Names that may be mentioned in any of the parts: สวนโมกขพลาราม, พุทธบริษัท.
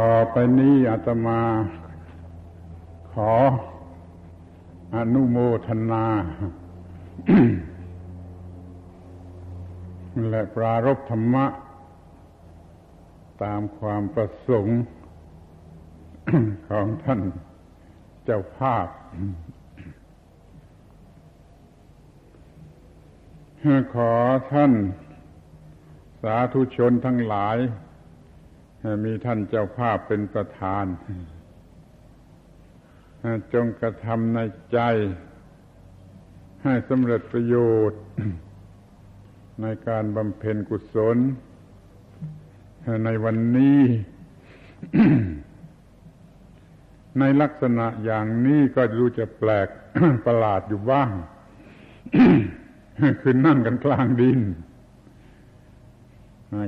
ต่อไปนี้อาตมาขออนุโมทนา และปรารภธรรมะตามความประสงค์ ของท่านเจ้าภาพ ขอท่านสาธุชนทั้งหลายมีท่านเจ้าภาพเป็นประธานจงกระทำในใจให้สำเร็จประโยชน์ ในการบำเพ็ญกุศลในวันนี้ ในลักษณะอย่างนี้ก็รู้จะแปลก ประหลาดอยู่บ้าง คือนั่งกันกลางดิน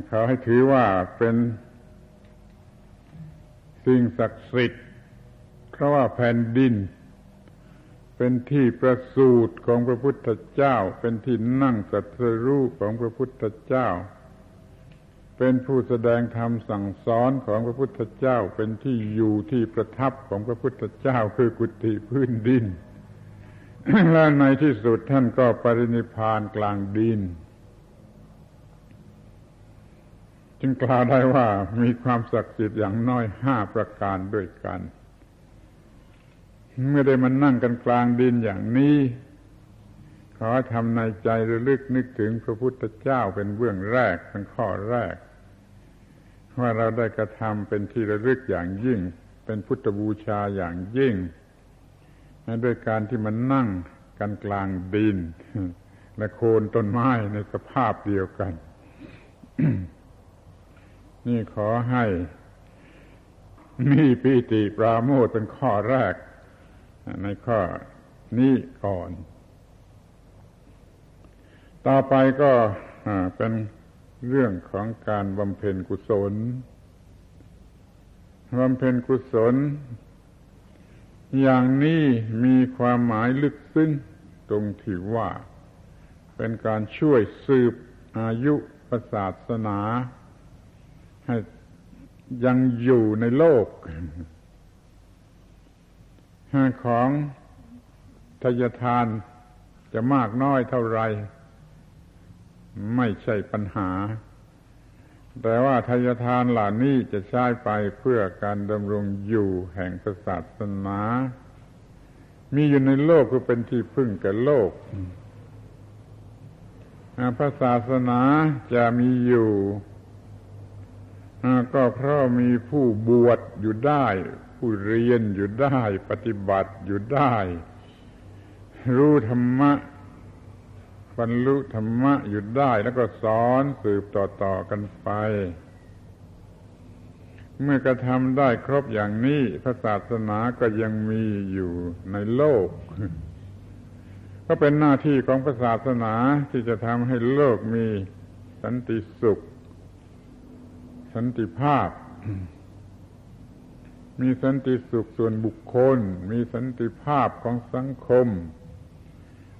เขาให้ถือว่าเป็นสิ่งศักดิ์สิทธิ์เพราะว่าแผ่นดินเป็นที่ประสูติของพระพุทธเจ้าเป็นที่นั่งตรัสรู้ของพระพุทธเจ้าเป็นผู้แสดงธรรมสั่งสอนของพระพุทธเจ้าเป็นที่อยู่ที่ประทับของพระพุทธเจ้าคือกุฏิพื้นดิน และในที่สุดท่านก็ปรินิพพานกลางดินจึงกล่าวได้ว่ามีความศักดิ์สิทธิ์อย่างน้อย5ประการด้วยกันเมื่อได้มานั่งกันกลางดินอย่างนี้ขอทำในใจระลึกนึกถึงพระพุทธเจ้าเป็นเบื้องแรกเป็นข้อแรกว่าเราได้กระทำเป็นที่ระลึกอย่างยิ่งเป็นพุทธบูชาอย่างยิ่งด้วยการที่มานั่งกันกลางดินและโคนต้นไม้ในสภาพเดียวกัน นี่ขอให้มีปีติปราโมทย์เป็นข้อแรกในข้อนี้ก่อนต่อไปก็เป็นเรื่องของการบำเพ็ญกุศลบำเพ็ญกุศลอย่างนี้มีความหมายลึกซึ้งตรงที่ว่าเป็นการช่วยสืบอายุศาสนาให้ยังอยู่ในโลกของทายทานจะมากน้อยเท่าไรไม่ใช่ปัญหาแต่ว่าทายทานเหล่านี้จะใช้ไปเพื่อการดำรงอยู่แห่งศาสนามีอยู่ในโลกก็เป็นที่พึ่งแก่โลกพระศาสนาจะมีอยู่ก็เพราะมีผู้บวชอยู่ได้ผู้เรียนอยู่ได้ปฏิบัติอยู่ได้รู้ธรรมะบรรลุธรรมะอยู่ได้แล้วก็สอนสืบต่อๆกันไปเมื่อกระทำได้ครบอย่างนี้พระศาสนาก็ยังมีอยู่ในโลกก็เป็นหน้าที่ของพระศาสนาที่จะทำให้โลกมีสันติสุขสันติภาพมีสันติสุขส่วนบุคคลมีสันติภาพของสังคม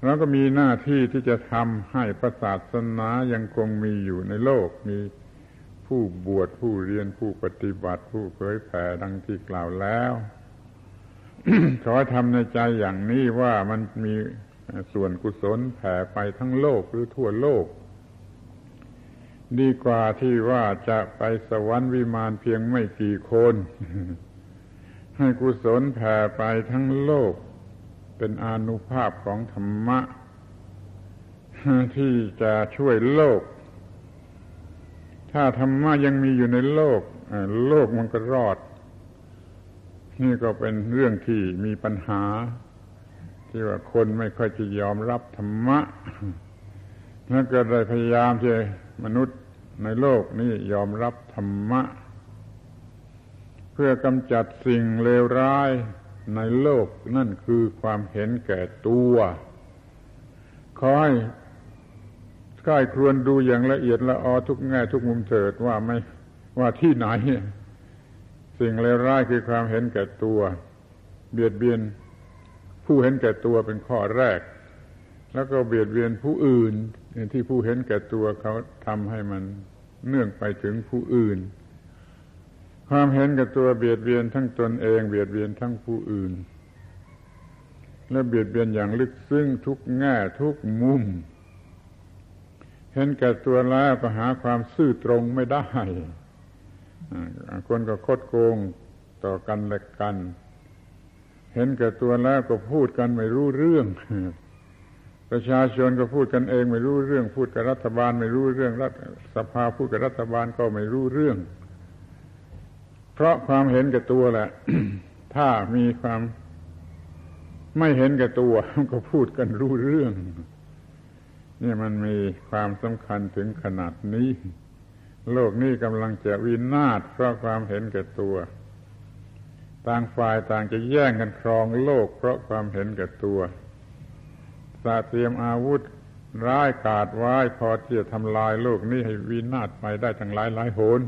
แล้วก็มีหน้าที่ที่จะทำให้พระศาสนายังคงมีอยู่ในโลกมีผู้บวชผู้เรียนผู้ปฏิบัติผู้เผยแผ่ดังที่กล่าวแล้ว ขอทำในใจอย่างนี้ว่ามันมีส่วนกุศลแผ่ไปทั้งโลกหรือทั่วโลกดีกว่าที่ว่าจะไปสวรรค์วิมานเพียงไม่กี่คนให้กุศลแผ่ไปทั้งโลกเป็นอานุภาพของธรรมะที่จะช่วยโลกถ้าธรรมะยังมีอยู่ในโลกโลกมันก็รอดนี่ก็เป็นเรื่องที่มีปัญหาที่ว่าคนไม่ค่อยจะยอมรับธรรมะแล้วก็ได้พยายามที่มนุษย์ในโลกนี้ยอมรับธรรมะเพื่อกำจัดสิ่งเลวร้ายในโลกนั่นคือความเห็นแก่ตัวคอยครวญดูอย่างละเอียดละออทุกแง่ทุกมุมเถิดว่าไม่ว่าที่ไหนสิ่งเลวร้ายคือความเห็นแก่ตัวเบียดเบียนผู้เห็นแก่ตัวเป็นข้อแรกแล้วก็เบียดเบียนผู้อื่นที่ผู้เห็นแก่ตัวเขาทำให้มันเนื่องไปถึงผู้อื่น ความเห็นแก่ตัวเบียดเบียนทั้งตนเองเบียดเบียนทั้งผู้อื่นและเบียดเบียนอย่างลึกซึ้งทุกแง่ทุกมุมเห็นแก่ตัวแล้วก็หาความซื่อตรงไม่ได้คนก็คดโกงต่อกันและกันเห็นแก่ตัวแล้วก็พูดกันไม่รู้เรื่องประชาชนก็พูดกันเองไม่รู้เรื่องพูดกับรัฐบาลไม่รู้เรื่องรัฐสภาพูดกับรัฐบาลก็ไม่รู้เรื่องเพราะความเห็นแก่ตัวแหละ ถ้ามีความไม่เห็นแก่ตัวก็พูดกันรู้เรื่องนี่มันมีความสำคัญถึงขนาดนี้โลกนี้กำลังจะวินาศเพราะความเห็นแก่ตัวต่างฝ่ายต่างจะแย่งกันครองโลกเพราะความเห็นแก่ตัวเตรียมอาวุธร้ายกาจไว้พอที่จะทำลายโลกนี้ให้วินาศไปได้ทั้งหลายหลายโหน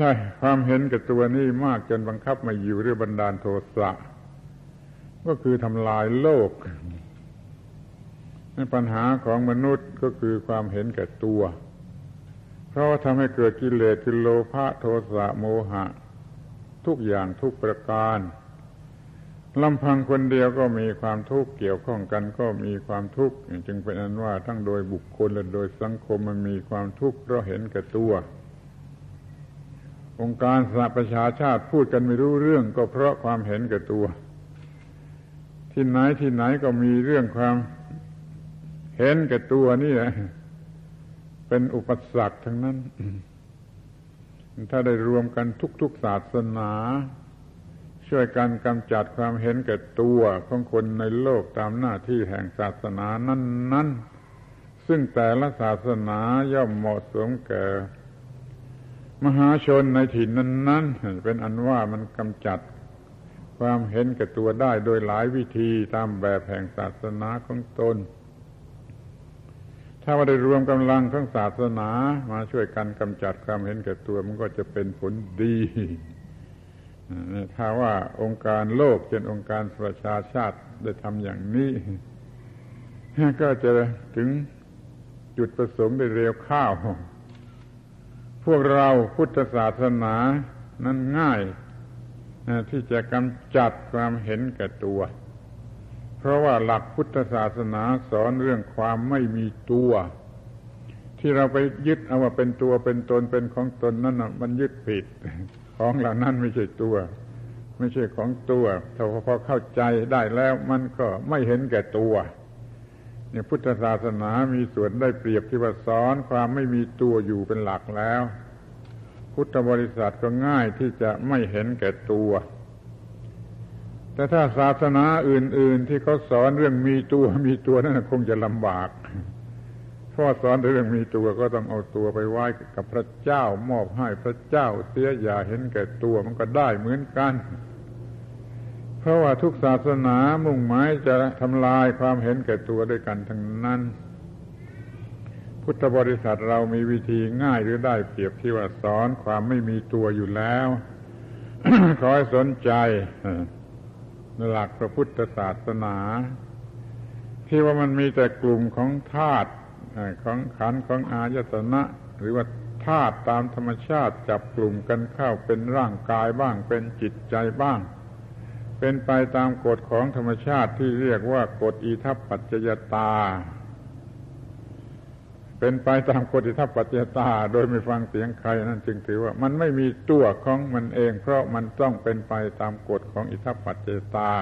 ถ้าความเห็นแก่ตัวนี้มากจนบังคับไม่อยู่ด้วยบันดาลโทสะก็คือทำลายโลกปัญหาของมนุษย์ก็คือความเห็นแก่ตัวเพราะว่าทำให้เกิดกิเลสคือโลภะโทสะโมหะทุกอย่างทุกประการลำพังคนเดียวก็มีความทุกข์เกี่ยวข้องกันก็มีความทุกข์จึงเป็นอันว่าทั้งโดยบุคคลและโดยสังคมมันมีความทุกข์เพราะเห็นแก่ตัวองค์การสหประชาชาติพูดกันไม่รู้เรื่องก็เพราะความเห็นแก่ตัวที่ไหนก็มีเรื่องความเห็นแก่ตัวนี่แหละเป็นอุปสรรคทั้งนั้น ถ้าได้รวมกันทุกๆศาสนาช่วยกันกำจัดความเห็นแก่ตัวของคนในโลกตามหน้าที่แห่งศาสนานั้นๆซึ่งแต่ละศาสนาย่อมเหมาะสมแก่มหาชนในถิ่นนั้นๆเป็นอันว่ามันกำจัดความเห็นแก่ตัวได้โดยหลายวิธีตามแบบแห่งศาสนาของตนถ้าว่าได้รวมกำลังของศาสนามาช่วยกันกำจัดความเห็นแก่ตัวมันก็จะเป็นผลดีถ้าว่าองค์การโลกเช่นองค์การประชาชาติได้ทำอย่างนี้ก็จะถึงจุดประสงค์ได้เร็วข้าวพวกเราพุทธศาสนานั้นง่ายที่จะกำจัดความเห็นแก่ตัวเพราะว่าหลักพุทธศาสนาสอนเรื่องความไม่มีตัวที่เราไปยึดเอาว่าเป็นตัวเป็นตนเป็นของตนนั่นมันยึดผิดของเหล่านั้นไม่ใช่ตัวไม่ใช่ของตัวถ้าพอเข้าใจได้แล้วมันก็ไม่เห็นแก่ตัวเนี่ยพุทธศาสนามีส่วนได้เปรียบที่ว่าสอนความไม่มีตัวอยู่เป็นหลักแล้วพุทธบริษัทก็ง่ายที่จะไม่เห็นแก่ตัวแต่ถ้าศาสนาอื่นๆที่เขาสอนเรื่องมีตัวนั่นคงจะลำบากเพราะสอนเรื่องมีตัวก็ต้องเอาตัวไปไว้กับพระเจ้ามอบให้พระเจ้าเสียอย่าเห็นแก่ตัวมันก็ได้เหมือนกันเพราะว่าทุกศาสนามุ่งหมายจะทำลายความเห็นแก่ตัวด้วยกันทั้งนั้นพุทธบริษัทเรามีวิธีง่ายหรือได้เปรียบที่ว่าสอนความไม่มีตัวอยู่แล้ว ขอให้สนใจหลักพระพุทธศาสนาที่ว่ามันมีแต่กลุ่มของธาตุของขันธ์ของอายตนะหรือว่าธาตุตามธรรมชาติจับกลุ่มกันเข้าเป็นร่างกายบ้างเป็นจิตใจบ้างเป็นไปตามกฎของธรรมชาติที่เรียกว่ากฎอิทัปปัจจยตาเป็นไปตามกฎอิทัปปัจจยตาโดยไม่ฟังเสียงใครนั่นจึงถือว่ามันไม่มีตัวของมันเองเพราะมันต้องเป็นไปตามกฎของอิทัปปัจจยตา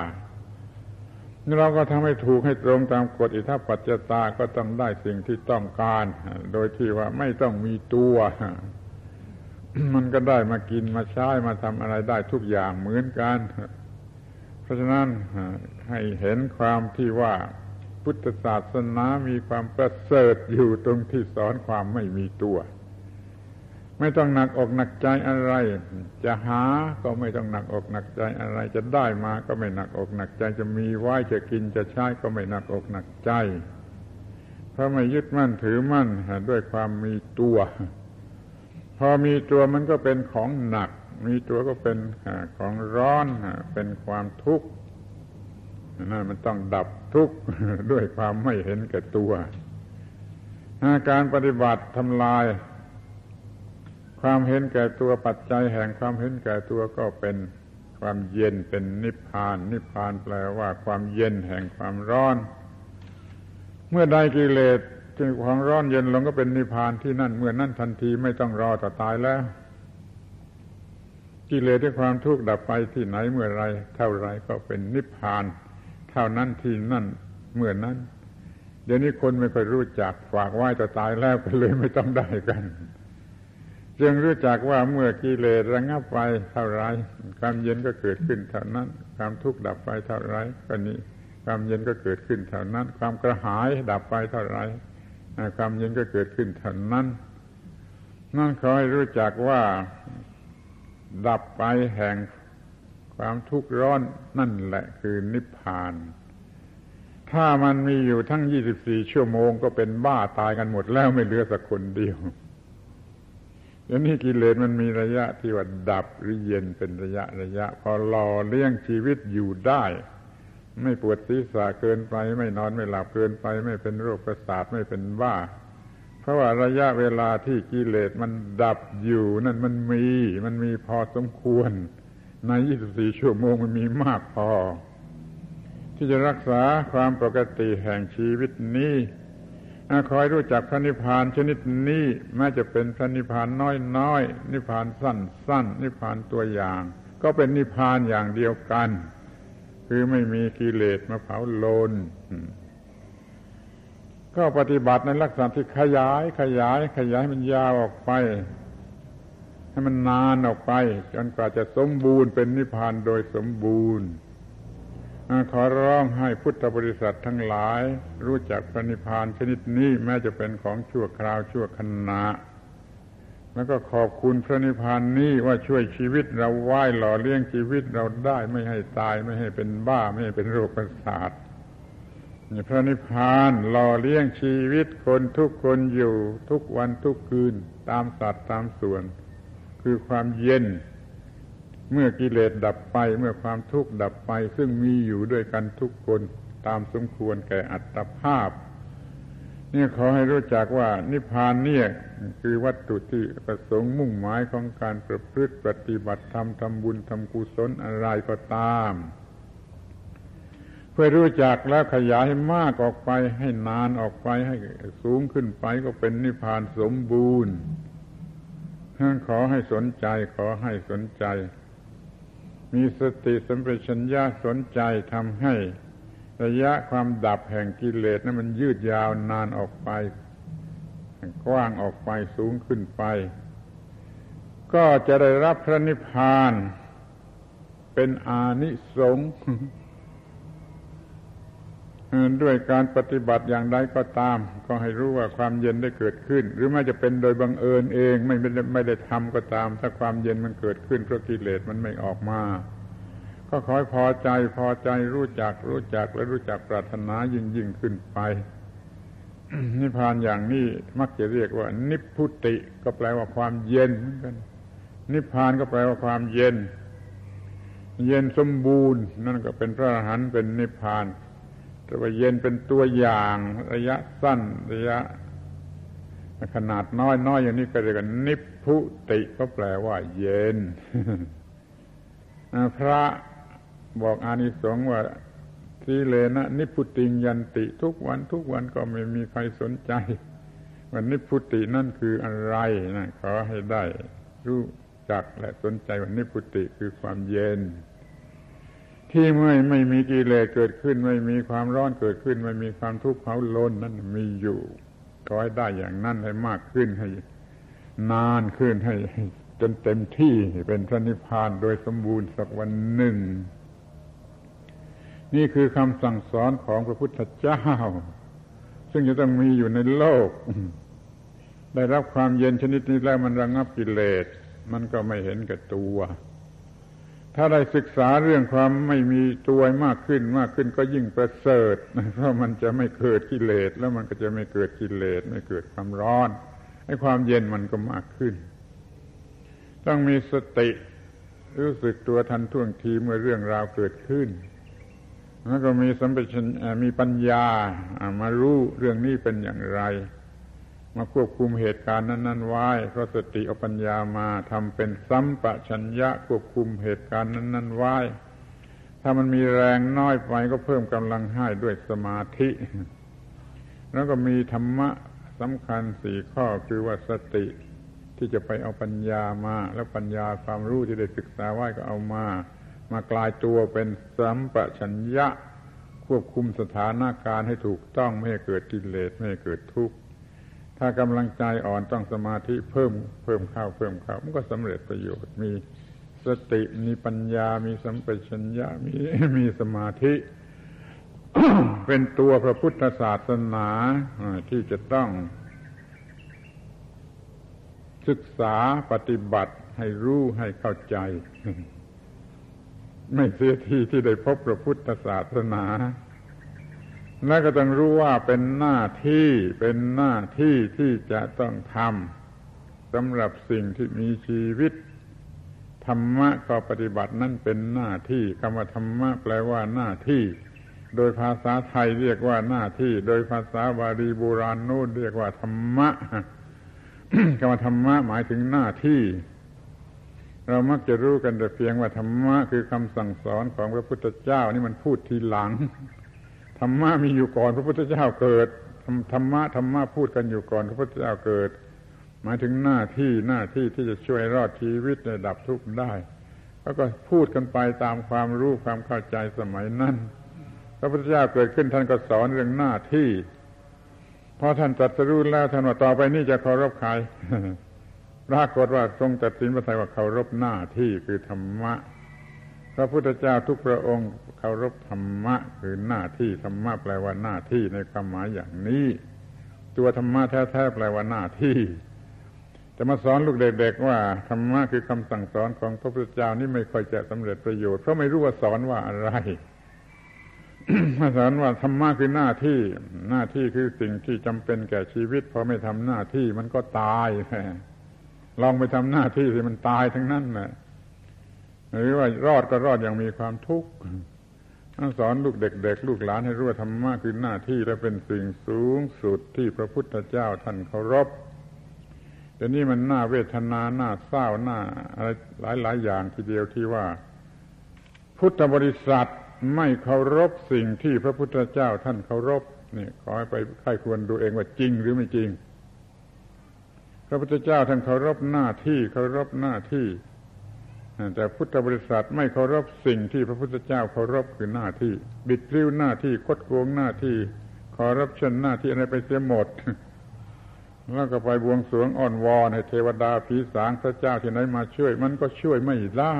เราก็ทำให้ถูกให้ตรงตามกฎอิทัปปัจจยตาก็ต้องได้สิ่งที่ต้องการโดยที่ว่าไม่ต้องมีตัว มันก็ได้มากินมาใช้มาทำอะไรได้ทุกอย่างเหมือนกันเพราะฉะนั้นให้เห็นความที่ว่าพุทธศาสนามีความประเสริฐอยู่ตรงที่สอนความไม่มีตัวไม่ต้องหนักอกหนักใจอะไรจะหาก็ไม่ต้องหนักอกหนักใจอะไรจะได้มาก็ไม่หนักอกหนักใจจะมีไว้จะกินจะใช้ก็ไม่หนักอกหนักใจเพราะไม่ยึดมั่นถือมั่นด้วยความมีตัวพอมีตัวมันก็เป็นของหนักมีตัวก็เป็นของร้อนเป็นความทุกข์นั่นมันต้องดับทุกข์ด้วยความไม่เห็นแก่ตัวการปฏิบัติทำลาย ความเห็นแก่ตัวปัจจัยแห่งความเห็นแก่ตัวก็เป็นความเย็นเป็นนิพพานนิพพานแปลว่าความเย็นแห่งความร้อนเมื่อใดกิเลสที่ความร้อนเย็นลงก็เป็นนิพพานที่นั่นเมื่อนั้นทันทีไม่ต้องรอต่อตายแล้วกิเลสด้วยความทุกข์ดับไปที่ไหนเมื่อไรเท่าไรก็เป็นนิพพานเท่านั้นที่นั่นเมื่อนั้นเดี๋ยวนี้คนไม่ค่อยรู้จักฝากไว้ต่อตายแล้วก็เลยไม่ต้องได้กันจึงรู้จักว่าเมื่อกิเลสระงับไปเท่าไรความเย็นก็เกิดขึ้นเท่านั้นความทุกข์ดับไปเท่าไรก็นี้ความเย็นก็เกิดขึ้นเท่านั้นความกระหายดับไปเท่าไรความเย็นก็เกิดขึ้นเท่านั้นนั่นขอให้รู้จักว่าดับไปแห่งความทุกข์ร้อนนั่นแหละคือนิพพานถ้ามันมีอยู่ทั้ง24ชั่วโมงก็เป็นบ้าตายกันหมดแล้วไม่เหลือสักคนเดียวอันนี้กิเลสมันมีระยะที่ว่าดับหรือเย็นเป็นระยะพอหล่อเลี้ยงชีวิตอยู่ได้ไม่ปวดศีรษะเกินไปไม่นอนไม่หลับเกินไปไม่เป็นโรคประสาทไม่เป็นบ้าเพราะว่าระยะเวลาที่กิเลสมันดับอยู่นั่นมันมีพอสมควรใน24ชั่วโมงมันมีมากพอที่จะรักษาความปกติแห่งชีวิตนี้คอยรู้จักพระนิพพานชนิดนี้แม้จะเป็นพระนิพพานน้อยๆนิพพานสั้นๆนิพพานตัวอย่างก็เป็นนิพพานอย่างเดียวกันคือไม่มีกิเลสมาเผาโลนก็ปฏิบัติในลักษณะที่ขยายมันยาวออกไปให้มันนานออกไปจนกว่าจะสมบูรณ์เป็นนิพพานโดยสมบูรณ์ขอร้องให้พุทธบริษัททั้งหลายรู้จักพระนิพพานชนิดนี้แม้จะเป็นของชั่วคราวชั่วขณะแล้วก็ขอบคุณพระนิพพานนี้ว่าช่วยชีวิตเราไว้หล่อเลี้ยงชีวิตเราได้ไม่ให้ตายไม่ให้เป็นบ้าไม่ให้เป็นโรคประสาทพระนิพพานหล่อเลี้ยงชีวิตคนทุกคนอยู่ทุกวันทุกคืนตามสัดตามส่วนคือความเย็นเมื่อกิเลสดับไปเมื่อความทุกข์ดับไปซึ่งมีอยู่ด้วยกันทุกคนตามสมควรแก่อัตภาพนี่ขอให้รู้จักว่านิพพานเนี่ยคือวัตถุที่ประสงค์มุ่งหมายของการประพฤติปฏิบัติธรรมทำบุญทำกุศลอะไรก็ตามเพื่อรู้จักแล้วขยายให้มากออกไปให้นานออกไปให้สูงขึ้นไปก็เป็นนิพพานสมบูรณ์ขอให้สนใจมีสติสัมปชัญญะสนใจทำให้ระยะความดับแห่งกิเลสนั้นมันยืดยาวนานออกไปกว้างออกไปสูงขึ้นไปก็จะได้รับพระนิพพานเป็นอานิสงส์ด้วยการปฏิบัติอย่างใดก็ตามก็ให้รู้ว่าความเย็นได้เกิดขึ้นหรือแม้จะเป็นโดยบังเอิญเองไม่ได้ทำก็ตามถ้าความเย็นมันเกิดขึ้นเพราะกิเลสมันไม่ออกมาก็ขอให้พอใจรู้จักและรู้จักปรารถนายิ่งขึ้นไป นิพพานอย่างนี้มักจะเรียกว่านิพพุติก็แปลว่าความเย็นเหมือนกันนิพพานก็แปลว่าความเย็นสมบูรณ์นั่นก็เป็นพระอรหันต์เป็นนิพพานแต่ว่าเย็นเป็นตัวอย่างระยะสั้นระยะขนาดน้อยอย่างนี้ก็เรียกว่านิพพุติก็แปลว่าเย็น พระบอกอานิสงส์ว่าสีเลนะนิพพุติยันติทุกวันก็ไม่มีใครสนใจว่านิพพุตินั่นคืออะไรนะขอให้ได้รู้จักและสนใจว่านิพพุติคือความเย็นที่ไม่มีกิเลสเกิดขึ้นไม่มีความร้อนเกิดขึ้นไม่มีความทุกข์เผาโลนนั่นมีอยู่ขอให้ได้อย่างนั้นให้มากขึ้นให้นานขึ้นให้จนเต็มที่เป็นพระนิพพานโดยสมบูรณ์สักวันหนึ่งนี่คือคำสั่งสอนของพระพุทธเจ้าซึ่งจะต้องมีอยู่ในโลกได้รับความเย็นชนิดนี้แล้วมันระงับกิเลสมันก็ไม่เห็นแก่ตัวถ้าได้ศึกษาเรื่องความไม่มีตัวมากขึ้นก็ยิ่งประเสริฐเพราะมันจะไม่เกิดกิเลสแล้วมันก็จะไม่เกิดกิเลสไม่เกิดความร้อนให้ความเย็นมันก็มากขึ้นต้องมีสติรู้สึกตัวทันท่วงทีเมื่อเรื่องราวเกิดขึ้นแล้วก็มีสัมปชัญญะมีปัญญามารู้เรื่องนี้เป็นอย่างไร มาควบคุมเหตุการณ์นั้นๆไว้เพราะสติเอาปัญญามาทำเป็นสัมปชัญญะควบคุมเหตุการณ์นั้นๆไว้ถ้ามันมีแรงน้อยไปก็เพิ่มกำลังให้ด้วยสมาธิแล้วก็มีธรรมะสำคัญสี่ข้อคือว่าสติที่จะไปเอาปัญญามาแล้วปัญญาความรู้ที่ได้ศึกษาไว้ก็เอามามากลายตัวเป็นสัมปชัญญะควบคุมสถานการณ์ให้ถูกต้องไม่ให้เกิดกิเลสไม่ให้เกิดทุกข์ถ้ากำลังใจอ่อนต้องสมาธิเพิ่มเข้ามันก็สำเร็จประโยชน์มีสติมีปัญญามีสัมปชัญญะมีสมาธิ เป็นตัวพระพุทธศาสนาที่จะต้องศึกษาปฏิบัติให้รู้ให้เข้าใจ ไม่เสียทีที่ได้พบพระพุทธศาสนาแล้วก็ต้องรู้ว่าเป็นหน้าที่ที่จะต้องทำสำหรับสิ่งที่มีชีวิตธรรมะก็ปฏิบัตินั่นเป็นหน้าที่คำว่าธรรมะแปลว่าหน้าที่โดยภาษาไทยเรียกว่าหน้าที่โดยภาษาบาลีโบราณโน้นเรียกว่าธรรมะ คำว่าธรรมะหมายถึงหน้าที่เรามักจะรู้กันแต่เพียงว่าธรรมะคือคำสั่งสอนของพระพุทธเจ้านี่มันพูดทีหลังธรรมะมีอยู่ก่อนพระพุทธเจ้าเกิดธรรมะพูดกันอยู่ก่อนพระพุทธเจ้าเกิดหมายถึงหน้าที่ที่จะช่วยรอดชีวิตในดับทุกข์ได้แล้วก็พูดกันไปตามความรู้ความเข้าใจสมัยนั้นพระพุทธเจ้าเกิดขึ้นท่านก็สอนเรื่องหน้าที่พอท่านตรัสรู้แล้วท่านว่าต่อไปนี้จะเคารพใคร ปรากฏว่าทรงตัดสินพระทัยว่าเคารพหน้าที่คือธรรมะพระพุทธเจ้าทุกพระองค์เคารพธรรมะคือหน้าที่ธรรมะแปลว่าหน้าที่ในความหมายอย่างนี้ตัวธรรมะแท้ๆแปลว่าหน้าที่แต่มาสอนลูกเด็กๆว่าธรรมะคือคำสั่งสอนของพระพุทธเจ้านี่ไม่ค่อยจะสำเร็จประโยชน์เพราะไม่รู้ว่าสอนว่าอะไร สอนว่าธรรมะคือหน้าที่คือสิ่งที่จำเป็นแก่ชีวิตพอไม่ทำหน้าที่มันก็ตาย ลองไปทำหน้าที่สิมันตายทั้งนั้นแหละหรือว่ารอดก็รอดอย่างมีความทุกข์สอนลูกเด็กๆลูกหลานให้รู้ว่าธรรมะคือหน้าที่และเป็นสิ่งสูงสุดที่พระพุทธเจ้าท่านเคารพแต่นี่มันน่าเวทนาน่าเศร้าน่าอะไรหลายอย่างทีเดียวที่ว่าพุทธบริษัทไม่เคารพสิ่งที่พระพุทธเจ้าท่านเคารพนี่ขอให้ไปใคร่ครวญดูเองว่าจริงหรือไม่จริงพระพุทธเจ้าท่านเคารพหน้าที่แต่พุทธบริษัทไม่เคารพสิ่งที่พระพุทธเจ้าเคารพคือหน้าที่บิดเบี้ยวหน้าที่คดโกงหน้าที่คอร์รัปชันหน้าที่อะไรไปเสียหมดแล้วก็ไปบวงสรวงอ้อนวอนให้เทวดาผีสางพระเจ้าที่ไหนมาช่วยมันก็ช่วยไม่ได้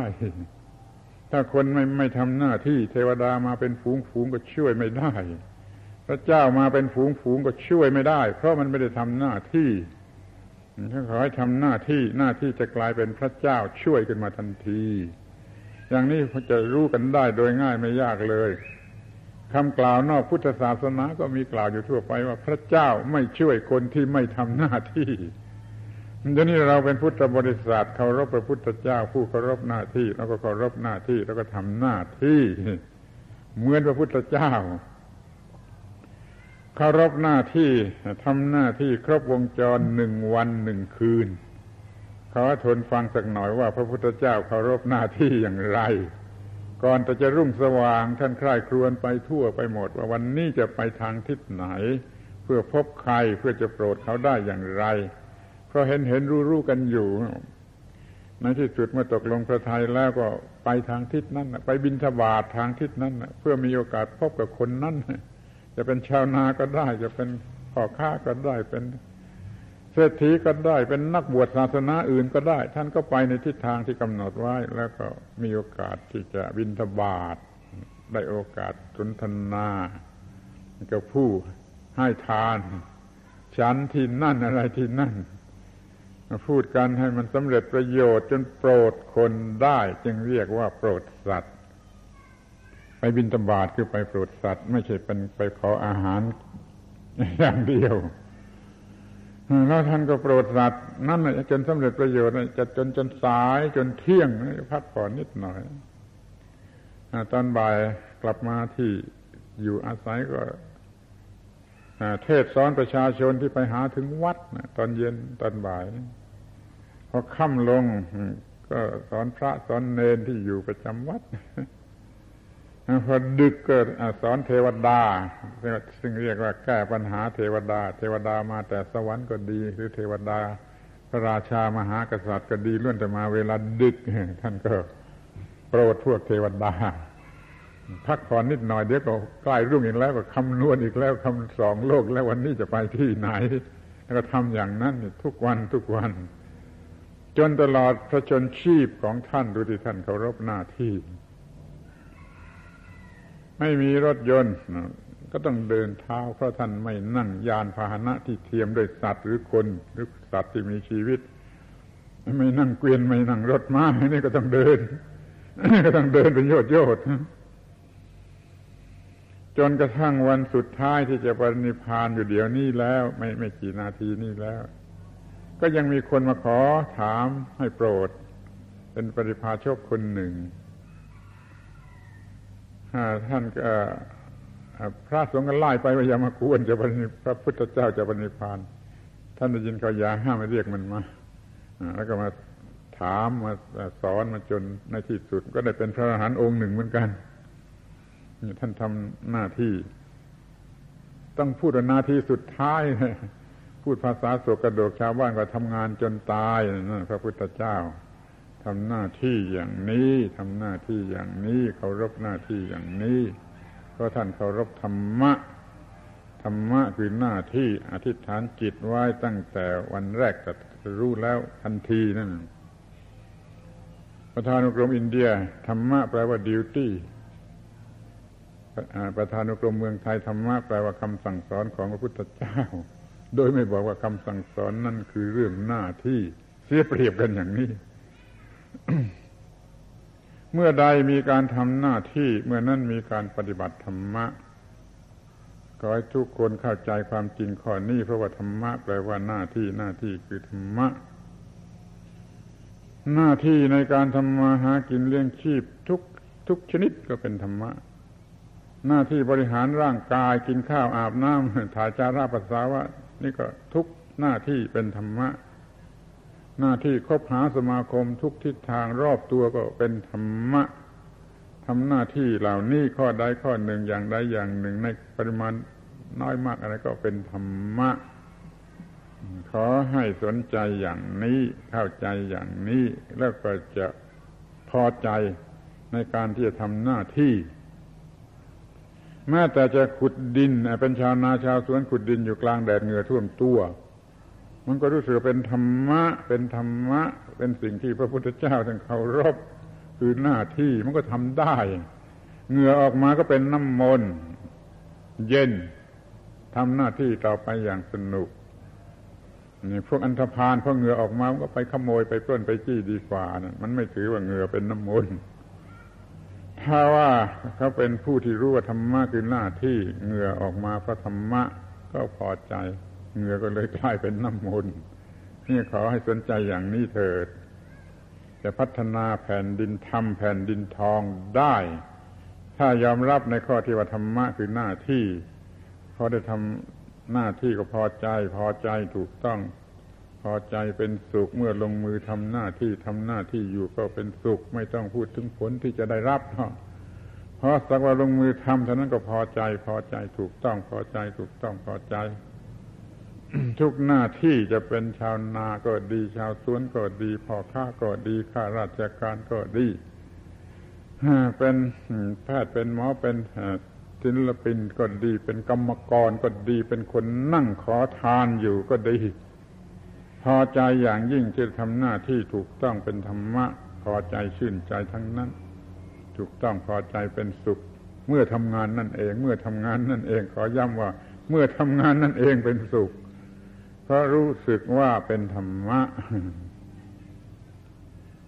ถ้าคนไม่ทำหน้าที่เทวดามาเป็นฝูงก็ช่วยไม่ได้พระเจ้ามาเป็นฝูงก็ช่วยไม่ได้เพราะมันไม่ได้ทำหน้าที่ถ้าขอให้ทำหน้าที่จะกลายเป็นพระเจ้าช่วยขึ้นมาทันทีอย่างนี้จะรู้กันได้โดยง่ายไม่ยากเลยคำกล่าวนอกพุทธศาสนาก็มีกล่าวอยู่ทั่วไปว่าพระเจ้าไม่ช่วยคนที่ไม่ทำหน้าที่เดี๋ยวนี้เราเป็นพุทธบริษัทเคารพพระพุทธเจ้าผู้เคารพหน้าที่แล้วก็เคารพหน้าที่แล้วก็ทำหน้าที่เหมือนพระพุทธเจ้าเคารพหน้าที่ทำหน้าที่ครบวงจร1 วัน 1 คืนขอทนฟังสักหน่อยว่าพระพุทธเจ้าเคารพหน้าที่อย่างไรก่อนแต่จะรุ่งสว่างท่านใคร่ครวญไปทั่วไปหมดว่าวันนี้จะไปทางทิศไหนเพื่อพบใครเพื่อจะโปรดเขาได้อย่างไรเพราะเห็นรู้กันอยู่ในที่สุดเมื่อตกลงพระทัยแล้วก็ไปทางทิศนั้นไปบิณฑบาตทางทิศนั้นเพื่อมีโอกาสพบกับคนนั้นจะเป็นชาวนาก็ได้จะเป็นพ่อค้าก็ได้เป็นเศรษฐีก็ได้เป็นนักบวชศาสนาอื่นก็ได้ท่านก็ไปในทิศทางที่กำหนดไว้แล้วก็มีโอกาสที่จะบิณฑบาตได้โอกาสสนทนากับผู้ให้ทานฉันที่นั่นอะไรที่นั่นพูดกันให้มันสำเร็จประโยชน์จนโปรดคนได้จึงเรียกว่าโปรดสัตว์ไปบิณฑบาตคือไปโปรดสัตว์ไม่ใช่เป็นไปขออาหารอย่างเดียวแล้วท่านก็โปรดสัตว์นั่นจนสำเร็จประโยชน์จะจนสายจนเที่ยงพักผ่อนนิดหน่อยตอนบ่ายกลับมาที่อยู่อาศัยก็ เทศสอนประชาชนที่ไปหาถึงวัดนะตอนเย็นตอนบ่ายพอค่ำลงก็สอนพระสอนเนรที่อยู่ประจำวัดพอดึกก็สอนเทวดาซึ่งเรียกว่าแก้ปัญหาเทวดาเทวดามาแต่สวรรค์ก็ดีหรือเทวดาพระราชามหากษัตริย์ก็ดีล้วนแต่มาเวลาดึกท่านก็โปรดพวกเทวดาพักผ่อนนิดหน่อยเดี๋ยวก็ใกล้รุ่งอีกแล้วก็คำนวณอีกแล้วคำสองโลกแล้ววันนี้จะไปที่ไหนแล้วก็ทำอย่างนั้นทุกวันทุกวันจนตลอดพระชนชีพของท่านดูที่ท่านเคารพหน้าที่ไม่มีรถยนต์ก็ต้องเดินเท้าเพราะท่านไม่นั่งยานพาหนะที่เทียมด้วยสัตว์หรือคนหรือสัตว์ที่มีชีวิตไม่นั่งเกวียนไม่นั่งรถม้านี่ก็ต้องเดินเป็นโยดจนกระทั่งวันสุดท้ายที่จะปรินิพพานอยู่เดี๋ยวนี้แล้วไม่กี่นาทีนี้แล้วก็ยังมีคนมาขอถามให้โปรดเป็นปริพาชกคนหนึ่งท่านก็พระสงฆ์ก็ไล่ไปว่าอย่ามากวนจะพระพุทธเจ้าจะปรินิพพานท่านได้ยินเขาอย่าห้ามไม่เรียกมันมาแล้วก็มาถามมาสอนมาจนในที่สุดก็ได้เป็นพระอรหันต์องค์หนึ่งเหมือนกันท่านทำหน้าที่ต้องพูดว่านาทีสุดท้ายพูดภาษาโสกโดกชาวบ้านก็ทำงานจนตายพระพุทธเจ้าทำหน้าที่อย่างนี้เคารพหน้าที่อย่างนี้เพราะท่านเคารพธรรมะคือหน้าที่อธิษฐานจิตไว้ตั้งแต่วันแรกแต่รู้แล้วทันทีนั่นประธานุกรมอินเดียธรรมะแปลว่า dutyประธานุกรมเมืองไทยธรรมะแปลว่าคำสั่งสอนของพระพุทธเจ้าโดยไม่บอกว่าคำสั่งสอนนั่นคือเรื่องหน้าที่เสียเปรียบกันอย่างนี้ เมื่อใดมีการทำหน้าที่เมื่อนั้นมีการปฏิบัติธรรมะขอให้ทุกคนเข้าใจความจริงข้อนี้เพราะว่าธรรมะแปลว่าหน้าที่คือธรรมะหน้าที่ในการทำมาหากินเลี้ยงชีพทุกชนิดก็เป็นธรรมะหน้าที่บริหารร่างกายกินข้าวอาบน้ำถ่ายจาระปัสสาวะนี่ก็ทุกหน้าที่เป็นธรรมะหน้าที่คบหาสมาคมทุกทิศทางรอบตัวก็เป็นธรรมะทำหน้าที่เหล่านี้ข้อใดข้อหนึ่งอย่างใดอย่างหนึ่งในปริมาณน้อยมากอะไรก็เป็นธรรมะขอให้สนใจอย่างนี้เข้าใจอย่างนี้แล้วก็จะพอใจในการที่จะทำหน้าที่แม้แต่จะขุดดินเป็นชาวนาชาวสวนขุดดินอยู่กลางแดดเหงื่อท่วมตัวมันก็รู้สึกเป็นธรรมะเป็นสิ่งที่พระพุทธเจ้าท่านเคารพคือหน้าที่มันก็ทำได้เหงื่อออกมาก็เป็นน้ำมนต์เย็นทำหน้าที่ต่อไปอย่างสนุกนี่พวกอันธพาลพอเหงื่อออกมามันก็ไปขโมยไปปล้นไปจี้ดีกว่านั่นมันไม่ถือว่าเหงื่อเป็นน้ำมนต์ถ้าว่าเขาเป็นผู้ที่รู้ว่าธรรมะคือหน้าที่เหงื่อออกมาเพราะธรรมะก็พอใจเหงื่อก็เลยกลายเป็นน้ำมนต์นี่ขอให้สนใจอย่างนี้เถิดจะพัฒนาแผ่นดินธรรมแผ่นดินทองได้ถ้ายอมรับในข้อที่ว่าธรรมะคือหน้าที่พอได้ทำหน้าที่ก็พอใจถูกต้องพอใจเป็นสุขเมื่อลงมือทำหน้าที่อยู่ก็เป็นสุขไม่ต้องพูดถึงผลที่จะได้รับเพราะสักว่าลงมือทำเท่านั้นก็พอใจถูกต้องพอใจพอใจ ทุกหน้าที่จะเป็นชาวนาก็ดีชาวสวนก็ดีพ่อค้าก็ดีข้าราชการก็ดีเป็นแพทย์เป็นหมอเป็นศิลปินก็ดีเป็นกรรมกรก็ดีเป็นคนนั่งขอทานอยู่ก็ดีพอใจอย่างยิ่งที่ทำหน้าที่ถูกต้องเป็นธรรมะพอใจชื่นใจทั้งนั้นถูกต้องพอใจเป็นสุขเมื่อทำงานนั่นเองขอย้ำว่าเมื่อทำงานนั่นเองเป็นสุขเพราะรู้สึกว่าเป็นธรรมะ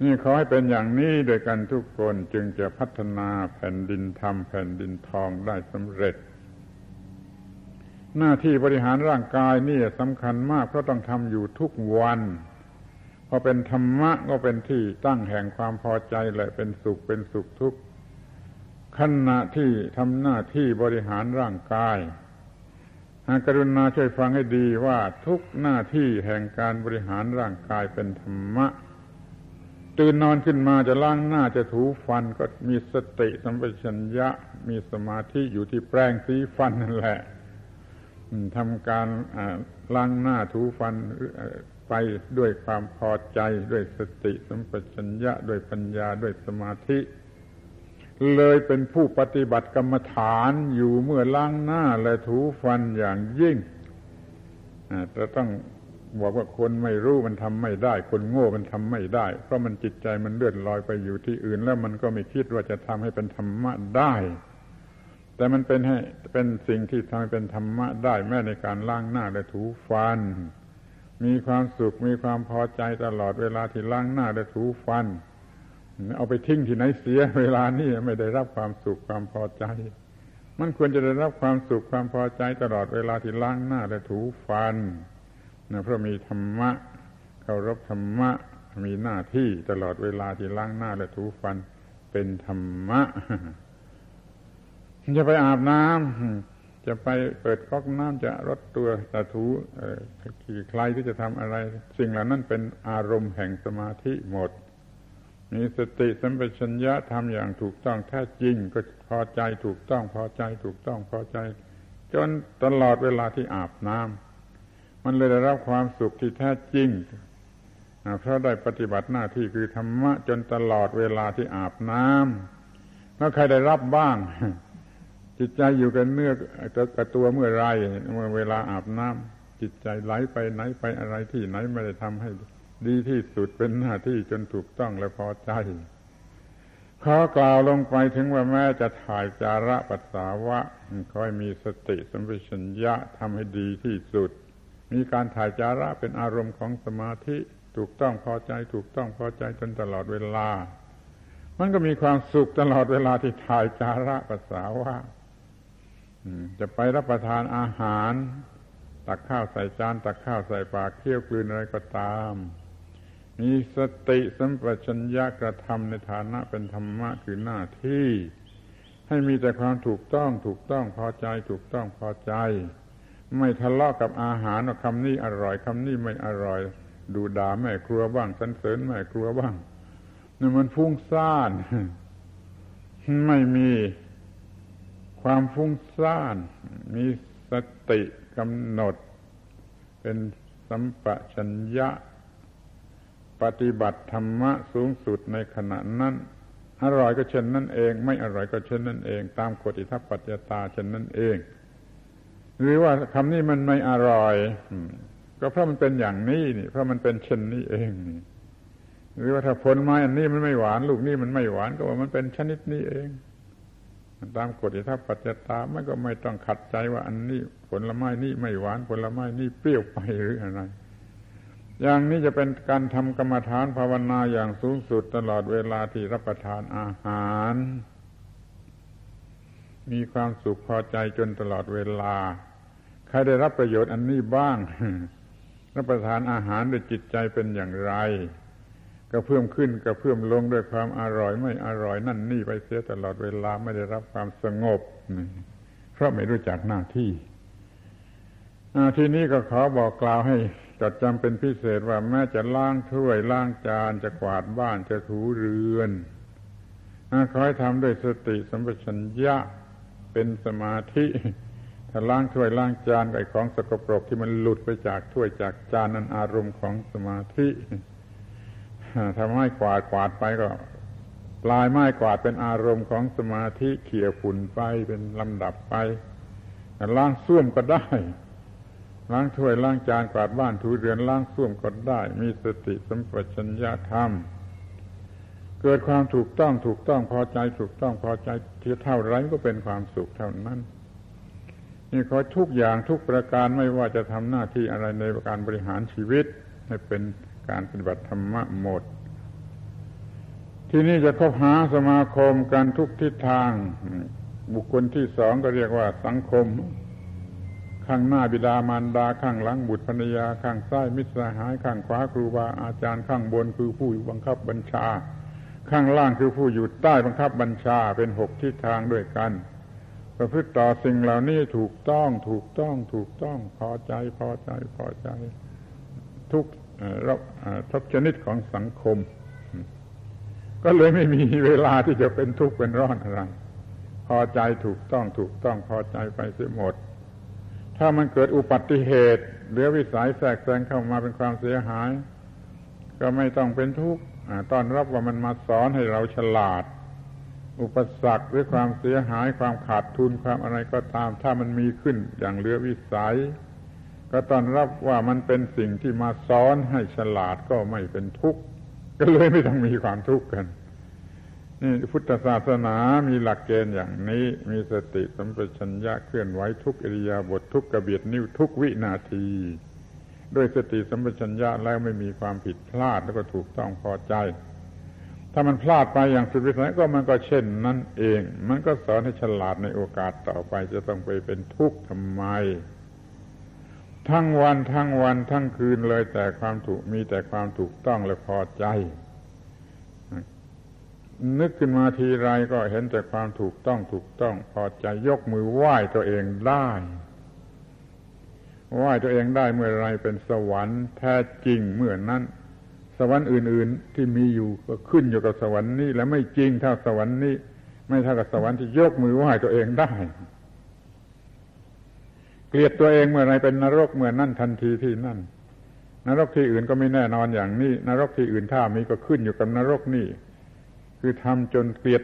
นี่ขอให้เป็นอย่างนี้โดยกันทุกคนจึงจะพัฒนาแผ่นดินธรรมแผ่นดินทองได้สำเร็จหน้าที่บริหารร่างกายนี่สำคัญมากเพราะต้องทำอยู่ทุกวันพอเป็นธรรมะก็เป็นที่ตั้งแห่งความพอใจและเป็นสุขทุกขณะที่ทำหน้าที่บริหารร่างกาย กรุณาช่วยฟังให้ดีว่าทุกหน้าที่แห่งการบริหารร่างกายเป็นธรรมะตื่นนอนขึ้นมาจะล้างหน้าจะถูฟันก็มีสติสัมปชัญญะมีสมาธิอยู่ที่แปรงสีฟันนั่นแหละทำการล้างหน้าถูฟันไปด้วยความพอใจด้วยสติสัมปชัญญะด้วยปัญญาด้วยสมาธิเลยเป็นผู้ปฏิบัติกรรมฐานอยู่เมื่อล้างหน้าและถูฟันอย่างยิ่งจะต้องบอกว่าคนไม่รู้มันทำไม่ได้คนโง่มันทำไม่ได้เพราะมันจิตใจมันเลื่อนลอยไปอยู่ที่อื่นแล้วมันก็ไม่คิดว่าจะทำให้เป็นธรรมะได้แต่มันเป็นสิ่งที่ทำให้เป็นธรรมะได้แม้ในการล้างหน้าและถูฟันมีความสุขมีความพอใจตลอดเวลาที่ล้างหน้าและถูฟันเอาไปทิ้งที่ไหนเสียเวลานี่ไม่ได้รับความสุขความพอใจมันควรจะได้รับความสุขความพอใจตลอดเวลาที่ล้างหน้าและถูฟันนะเพราะมีธรรมะเคารพธรรมะมีหน้าที่ตลอดเวลาที่ล้างหน้าและถูฟันเป็นธรรมะจะไปอาบน้ำจะไปเปิดก๊อกน้ำจะรดตัวจะถูขี้ใครที่จะทำอะไรสิ่งเหล่านั้นเป็นอารมณ์แห่งสมาธิหมดมีสติสัมปชัญญะทำอย่างถูกต้องแท้จริงก็พอใจถูกต้องพอใจถูกต้องพอใจจนตลอดเวลาที่อาบน้ำมันเลยได้รับความสุขที่แท้จริงเพราะได้ปฏิบัติหน้าที่คือธรรมะจนตลอดเวลาที่อาบน้ำแล้วใครได้รับบ้างจิตใจอยู่กับเนื้อกับตัวเมื่อไรเมื่อเวลาอาบน้ำจิตใจไหลไปไหนไปอะไรที่ไหนไม่ได้ทำให้ดีที่สุดเป็นหน้าที่จนถูกต้องและพอใจขอกล่าวลงไปถึงว่าแม้จะถ่ายจาระปัสสาวะค่อยมีสติสัมปชัญญะทำให้ดีที่สุดมีการถ่ายจาระเป็นอารมณ์ของสมาธิถูกต้องพอใจถูกต้องพอใจจนตลอดเวลามันก็มีความสุขตลอดเวลาที่ถ่ายจาระปัสสาวะจะไปรับประทานอาหารตักข้าวใส่จานตักข้าวใส่ปากเคี้ยวกลืนอะไรก็ตามมีสติสัมปชัญญะกระทำในฐานะเป็นธรรมะคือหน้าที่ให้มีแต่ความถูกต้องถูกต้องพอใจถูกต้องพอใจไม่ทะเลาะกับอาหารว่าคำนี้อร่อยคำนี้ไม่อร่อยดูด่าแม่ครัวบ้างสรรเสริญแม่ครัวบ้างนี่มันฟุ้งซ่านไม่มีความฟุ้งซ่านมีสติกำหนดเป็นสัมปชัญญะปฏิบัติธรรมะสูงสุดในขณะนั้นอร่อยก็เช่นนั่นเองไม่อร่อยก็เช่นนั่นเองตามกฎอิทัปปัจจตาเช่นนั่นเองหรือว่าคำนี้มันไม่อร่อยก็เพราะมันเป็นอย่างนี้นี่เพราะมันเป็นเช่นนี้เองนี่หรือว่าถ้าผลไม้อันนี้มันไม่หวานลูกนี้มันไม่หวานก็ว่ามันเป็นชนิดนี้เองตามกฎอิทัปปัจจตามันก็ไม่ต้องขัดใจว่าอันนี้ผลไม้นี้ไม่หวานผลไม้นี้เปรี้ยวไปหรืออะไรอย่างนี้จะเป็นการทำกรรมฐานภาวนาอย่างสูงสุดตลอดเวลาที่รับประทานอาหารมีความสุขพอใจจนตลอดเวลาใครได้รับประโยชน์อันนี้บ้างรับประทานอาหารด้วยจิตใจเป็นอย่างไรก็เพิ่มขึ้นก็เพิ่มลงด้วยความอร่อยไม่อร่อยนั่นนี่ไปเสียตลอดเวลาไม่ได้รับความสงบเพราะไม่รู้จักหน้าที่ทีนี้ก็ขอบอกกล่าวให้จดจำเป็นพิเศษว่าแม้จะล้างถ้วยล้างจานจะกวาดบ้านจะถูเรือนขอให้ทำด้วยสติสัมปชัญญะเป็นสมาธิถ้าล้างถ้วยล้างจานไอ้ของสกปรกที่มันหลุดไปจากถ้วยจากจานนั้นอารมณ์ของสมาธิทำให้กวาดไปก็ปลายไม้กวาดเป็นอารมณ์ของสมาธิเขี่ยฝุ่นไปเป็นลำดับไปล้างส้วมก็ได้ล้างถ้วยล้างจานกวาดบ้านถูเรือนล้างส้วมก็ได้มีสติสัมปชัญญะธรรมเกิดความถูกต้องถูกต้องพอใจถูกต้องพอใจเท่าไรก็เป็นความสุขเท่านั้นนี่ขอทุกอย่างทุกประการไม่ว่าจะทำหน้าที่อะไรในการบริหารชีวิตให้เป็นการปฏิบัติธรรมะหมดที่นี่จะคบหาสมาคมกันทุกทิศทางบุคคลที่สองก็เรียกว่าสังคมข้างหน้าบิดามารดาข้างหลังบุตรภรรยาข้างซ้ายมิตรสหายข้างขวาครูบาอาจารย์ข้างบนคือผู้บังคับบัญชาข้างล่างคือผู้อยู่ใต้บังคับบัญชาเป็น6ทิศทางด้วยกัน ประพฤติต่อสิ่งเหล่านี้ถูกต้องพอใจทุกทุกชนิดของสังคมก็เลยไม่มีเวลาที่จะเป็นทุกข์เป็นร้อนอะไรพอใจถูกต้องพอใจไปเสียหมดถ้ามันเกิดอุบัติเหตุเหลือวิสัยแทรกแซงเข้ามาเป็นความเสียหายก็ไม่ต้องเป็นทุกข์ต้อนรับว่ามันมาสอนให้เราฉลาดอุปสรรคหรือความเสียหายความขาดทุนความอะไรก็ตามถ้ามันมีขึ้นอย่างเหลือวิสัยก็ต้อนรับว่ามันเป็นสิ่งที่มาสอนให้ฉลาดก็ไม่เป็นทุกข์ก็เลยไม่ต้องมีความทุกข์กันนี่พุทธศาสนามีหลักเกณฑ์อย่างนี้มีสติสัมปชัญญะเคลื่อนไหวทุกอิริยาบถทุกกระเบียดนิ้วทุกวินาทีด้วยสติสัมปชัญญะแล้วไม่มีความผิดพลาดแล้วก็ถูกต้องพอใจถ้ามันพลาดไปอย่างสุดวิสัยก็มันก็เช่นนั้นเองมันก็สอนให้ฉลาดในโอกาสต่อไปจะต้องไปเป็นทุกข์ทำไมทั้งวันทั้งคืนเลยแต่ความถูกมีแต่ความถูกต้องและพอใจนึกขึ้นมาทีไรก็เห็นแต่ความถูกต้องพอใจยกมือไหว้ตัวเองได้ไหว้ตัวเองได้เมื่อไรเป็นสวรรค์แท้จริงเมื่อนั้นสวรรค์อื่นๆที่มีอยู่ก็ขึ้นอยู่กับสวรรค์นี้และไม่จริงเท่าสวรรค์นี้ไม่เท่ากับสวรรค์ที่ยกมือไหว้ตัวเองได้เกลียดตัวเองเมื่อไรเป็นนรกเมื่อนั้นทันทีที่นั่นนรกที่อื่นก็ไม่แน่นอนอย่างนี้นรกที่อื่นถ้ามีก็ขึ้นอยู่กับนรกนี่คือทำจนเกลี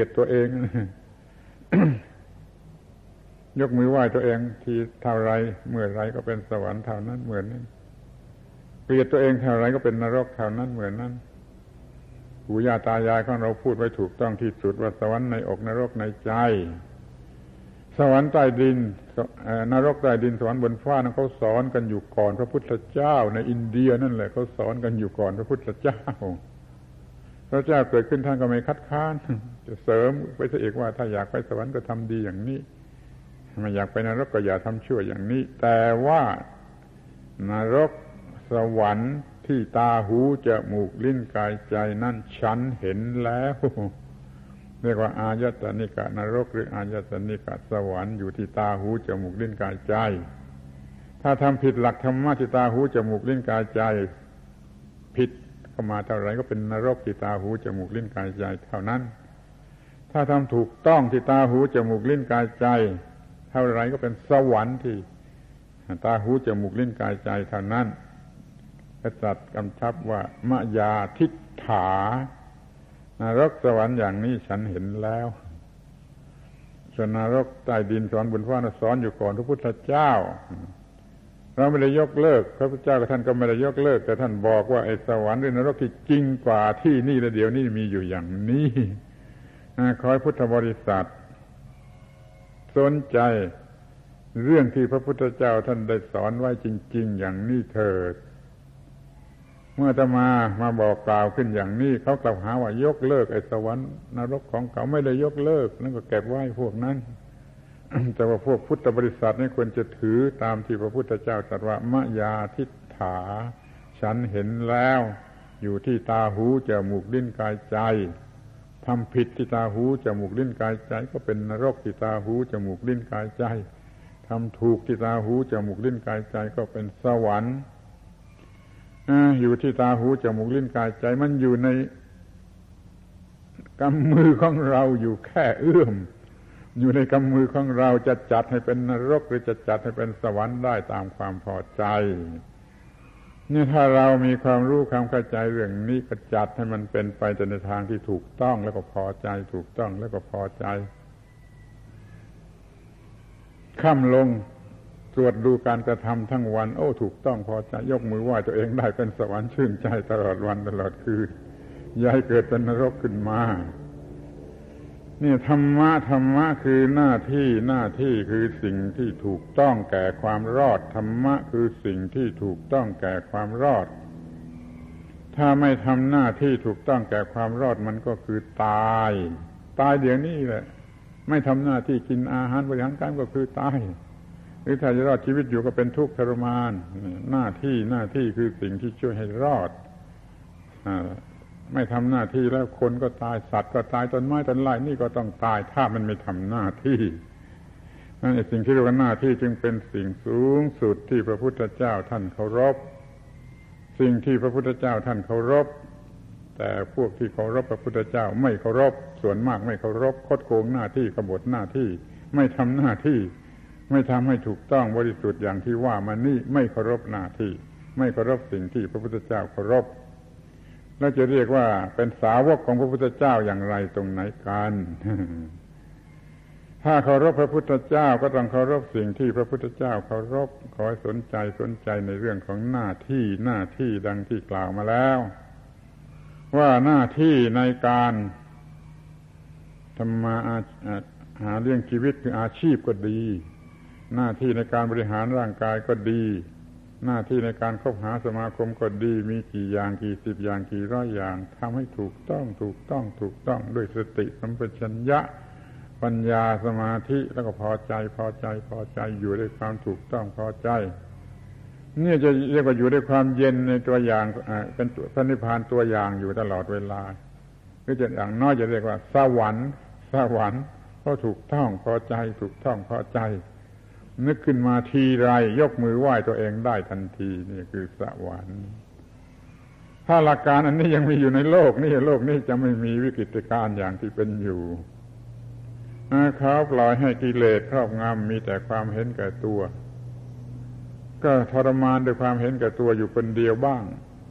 ยดตัวเอง ยกมือไหว้ตัวเองทีเท่าไรเมื่อไรก็เป็นสวรรค์เท่านั้นเหมือนนั้นเกลียดตัวเองเท่าไรก็เป็นนรกเท่านั้นเหมือนนั้นปู่ย่าตายายของเราพูดไว้ถูกต้องที่สุดว่าสวรรค์ในอกนรกในใจสวรรค์ใต้ดินนรกใต้ดินสวรรค์บนฟ้านั้นเขาสอนกันอยู่ก่อนพระพุทธเจ้าในอินเดียนั่นแหละเขาสอนกันอยู่ก่อนพระพุทธเจ้าพระเจ้าเกิดขึ้นท่านก็ไม่คัดค้านจะเสริมไปซะอีกว่าถ้าอยากไปสวรรค์ก็ทำดีอย่างนี้ไม่อยากไปนรกก็อย่าทำชั่วอย่างนี้แต่ว่านรกสวรรค์ที่ตาหูจมูกลิ้นกายใจนั้นฉันเห็นแล้วเรียกว่าอายตนิกะนรกหรืออายตนิกะสวรรค์อยู่ที่ตาหูจมูกลิ้นกายใจถ้าทำผิดหลักธรรมะที่ตาหูจมูกลิ้นกายใจผิดเข้ามาเท่าไรก็เป็นนรกที่ตาหูจมูกลิ้นกายใจเท่านั้นถ้าทำถูกต้องที่ตาหูจมูกลิ้นกายใจเท่าไรก็เป็นสวรรค์ที่ตาหูจมูกลิ้นกายใจเท่านั้นพระสัตว์กำชับว่ามายาทิฏฐานรกสวรรค์อย่างนี้ฉันเห็นแล้วส่วนนรกใต้ดินสอนบนฟ้าสอนอยู่ก่อนพระพุทธเจ้าเราไม่ได้ยกเลิกพระพุทธเจ้ากับท่านก็ไม่ได้ยกเลิกแต่ท่านบอกว่าไอ้สวรรค์หรือนรกที่จริงกว่าที่นี่และเดี๋ยวนี้มีอยู่อย่างนี้ขอให้พุทธบริษัทสนใจเรื่องที่พระพุทธเจ้าท่านได้สอนไว้จริงๆอย่างนี้เถิดเมื่อจะมาบอกกล่าวขึ้นอย่างนี้เขากล่าวหาว่ายกเลิกไอ้สวรรค์นรกของเขาไม่ได้ยกเลิกนั่นก็เก็บไว้พวกนั้น แต่ว่าพวกพุทธบริษัทนี่ควรจะถือตามที่พระพุทธเจ้าตรัสว่ามายาทิฏฐาฉันเห็นแล้วอยู่ที่ตาหูจมูกลิ้นกายใจทำผิดที่ตาหูจมูกลิ้นกายใจก็เป็นนรกที่ตาหูจมูกลิ้นกายใจทำถูกที่ตาหูจมูกลิ้นกายใจก็เป็นสวรรค์อยู่ที่ตาหูจมูกลิ้นกายใจมันอยู่ในกำมือของเราอยู่แค่เอื้อมอยู่ในกำมือของเราจะจัดให้เป็นนรกหรือจะจัดให้เป็นสวรรค์ได้ตามความพอใจนี่ถ้าเรามีความรู้ความเข้าใจเรื่องนี้ก็จัดให้มันเป็นไปแต่ในทางที่ถูกต้องแล้วก็พอใจถูกต้องแล้วก็พอใจค่ำลงตรวจดูการกระทำทั้งวันโอ้ถูกต้องพอใจยกมือไหว้ตัวเองได้เป็นสวรรค์ชื่นใจตลอดวันตลอดคืนอย่าให้เกิดเป็นนรกขึ้นมานี่ธรรมะคือหน้าที่คือสิ่งที่ถูกต้องแก่ความรอดธรรมะคือสิ่งที่ถูกต้องแก่ความรอดถ้าไม่ทำหน้าที่ถูกต้องแก่ความรอดมันก็คือตายเดี๋ยวนี้แหละไม่ทำหน้าที่กินอาหารบริหารการก็คือตายหรือถ้าจะรอดชีวิตอยู่ก็เป็นทุกข์ทรมานหน้าที่คือสิ่งที่ช่วยให้รอดไม่ทำหน้าที่แล้วคนก็ตายสัตว์ก็ตายต้นไม้ต้นไร่นี่ก็ต้องตายถ้ามันไม่ทำหน้าที่ นั่นสิ่งที่เรียกว่าหน้าที่จึงเป็นสิ่งสูงสุดที่พระพุทธเจ้าท่านเคารพสิ่งที่พระพุทธเจ้าท่านเคารพแต่พวกที่เคารพพระพุทธเจ้าไม่เคารพส่วนมากไม่เคารพคดโกงหน้าที่กบฏหน้าที่ไม่ทำหน้าที่ไม่ทำให้ถูกต้องบริสุทธิ์อย่างที่ว่ามานี่ไม่เคารพหน้าที่ไม่เคารพสิ่งที่พระพุทธเจ้าเคารพแล้วจะเรียกว่าเป็นสาวกของพระพุทธเจ้าอย่างไรตรงไหนกันถ้าเคารพพระพุทธเจ้าก็ต้องเคารพสิ่งที่พระพุทธเจ้าเคารพขอให้สนใจในเรื่องของหน้าที่ดังที่กล่าวมาแล้วว่าหน้าที่ในการทำมาหาเรื่องชีวิตคืออาชีพก็ดีหน้าที่ในการบริหารร่างกายก็ดีหน้าที่ในการคบหาสมาคมก็ดีมีกี่อย่างกี่สิบอย่างกี่ร้อยอย่างทำให้ถูกต้องด้วยสติสัมปชัญญะปัญญาสมาธิแล้วก็พอใจอยู่ด้วยความถูกต้องพอใจนี่จะเรียกว่าอยู่ด้วยความเย็นในตัวอย่างเป็นพระนิพพานตัวอย่างอยู่ตลอดเวลาหรือจะอย่างน้อยจะเรียกว่าสวรรค์เพราะถูกต้องพอใจถูกต้องพอใจนึกขึ้นมาทีไรยกมือไหว้ตัวเองได้ทันทีนี่คือสวรรค์ถ้าหลักการอันนี้ยังมีอยู่ในโลกนี้จะไม่มีวิกฤตการณ์อย่างที่เป็นอยู่เขาปล่อยให้กิเลสครอบงำมีแต่ความเห็นแก่ตัวก็ทรมานด้วยความเห็นแก่ตัวอยู่คนเดียวบ้าง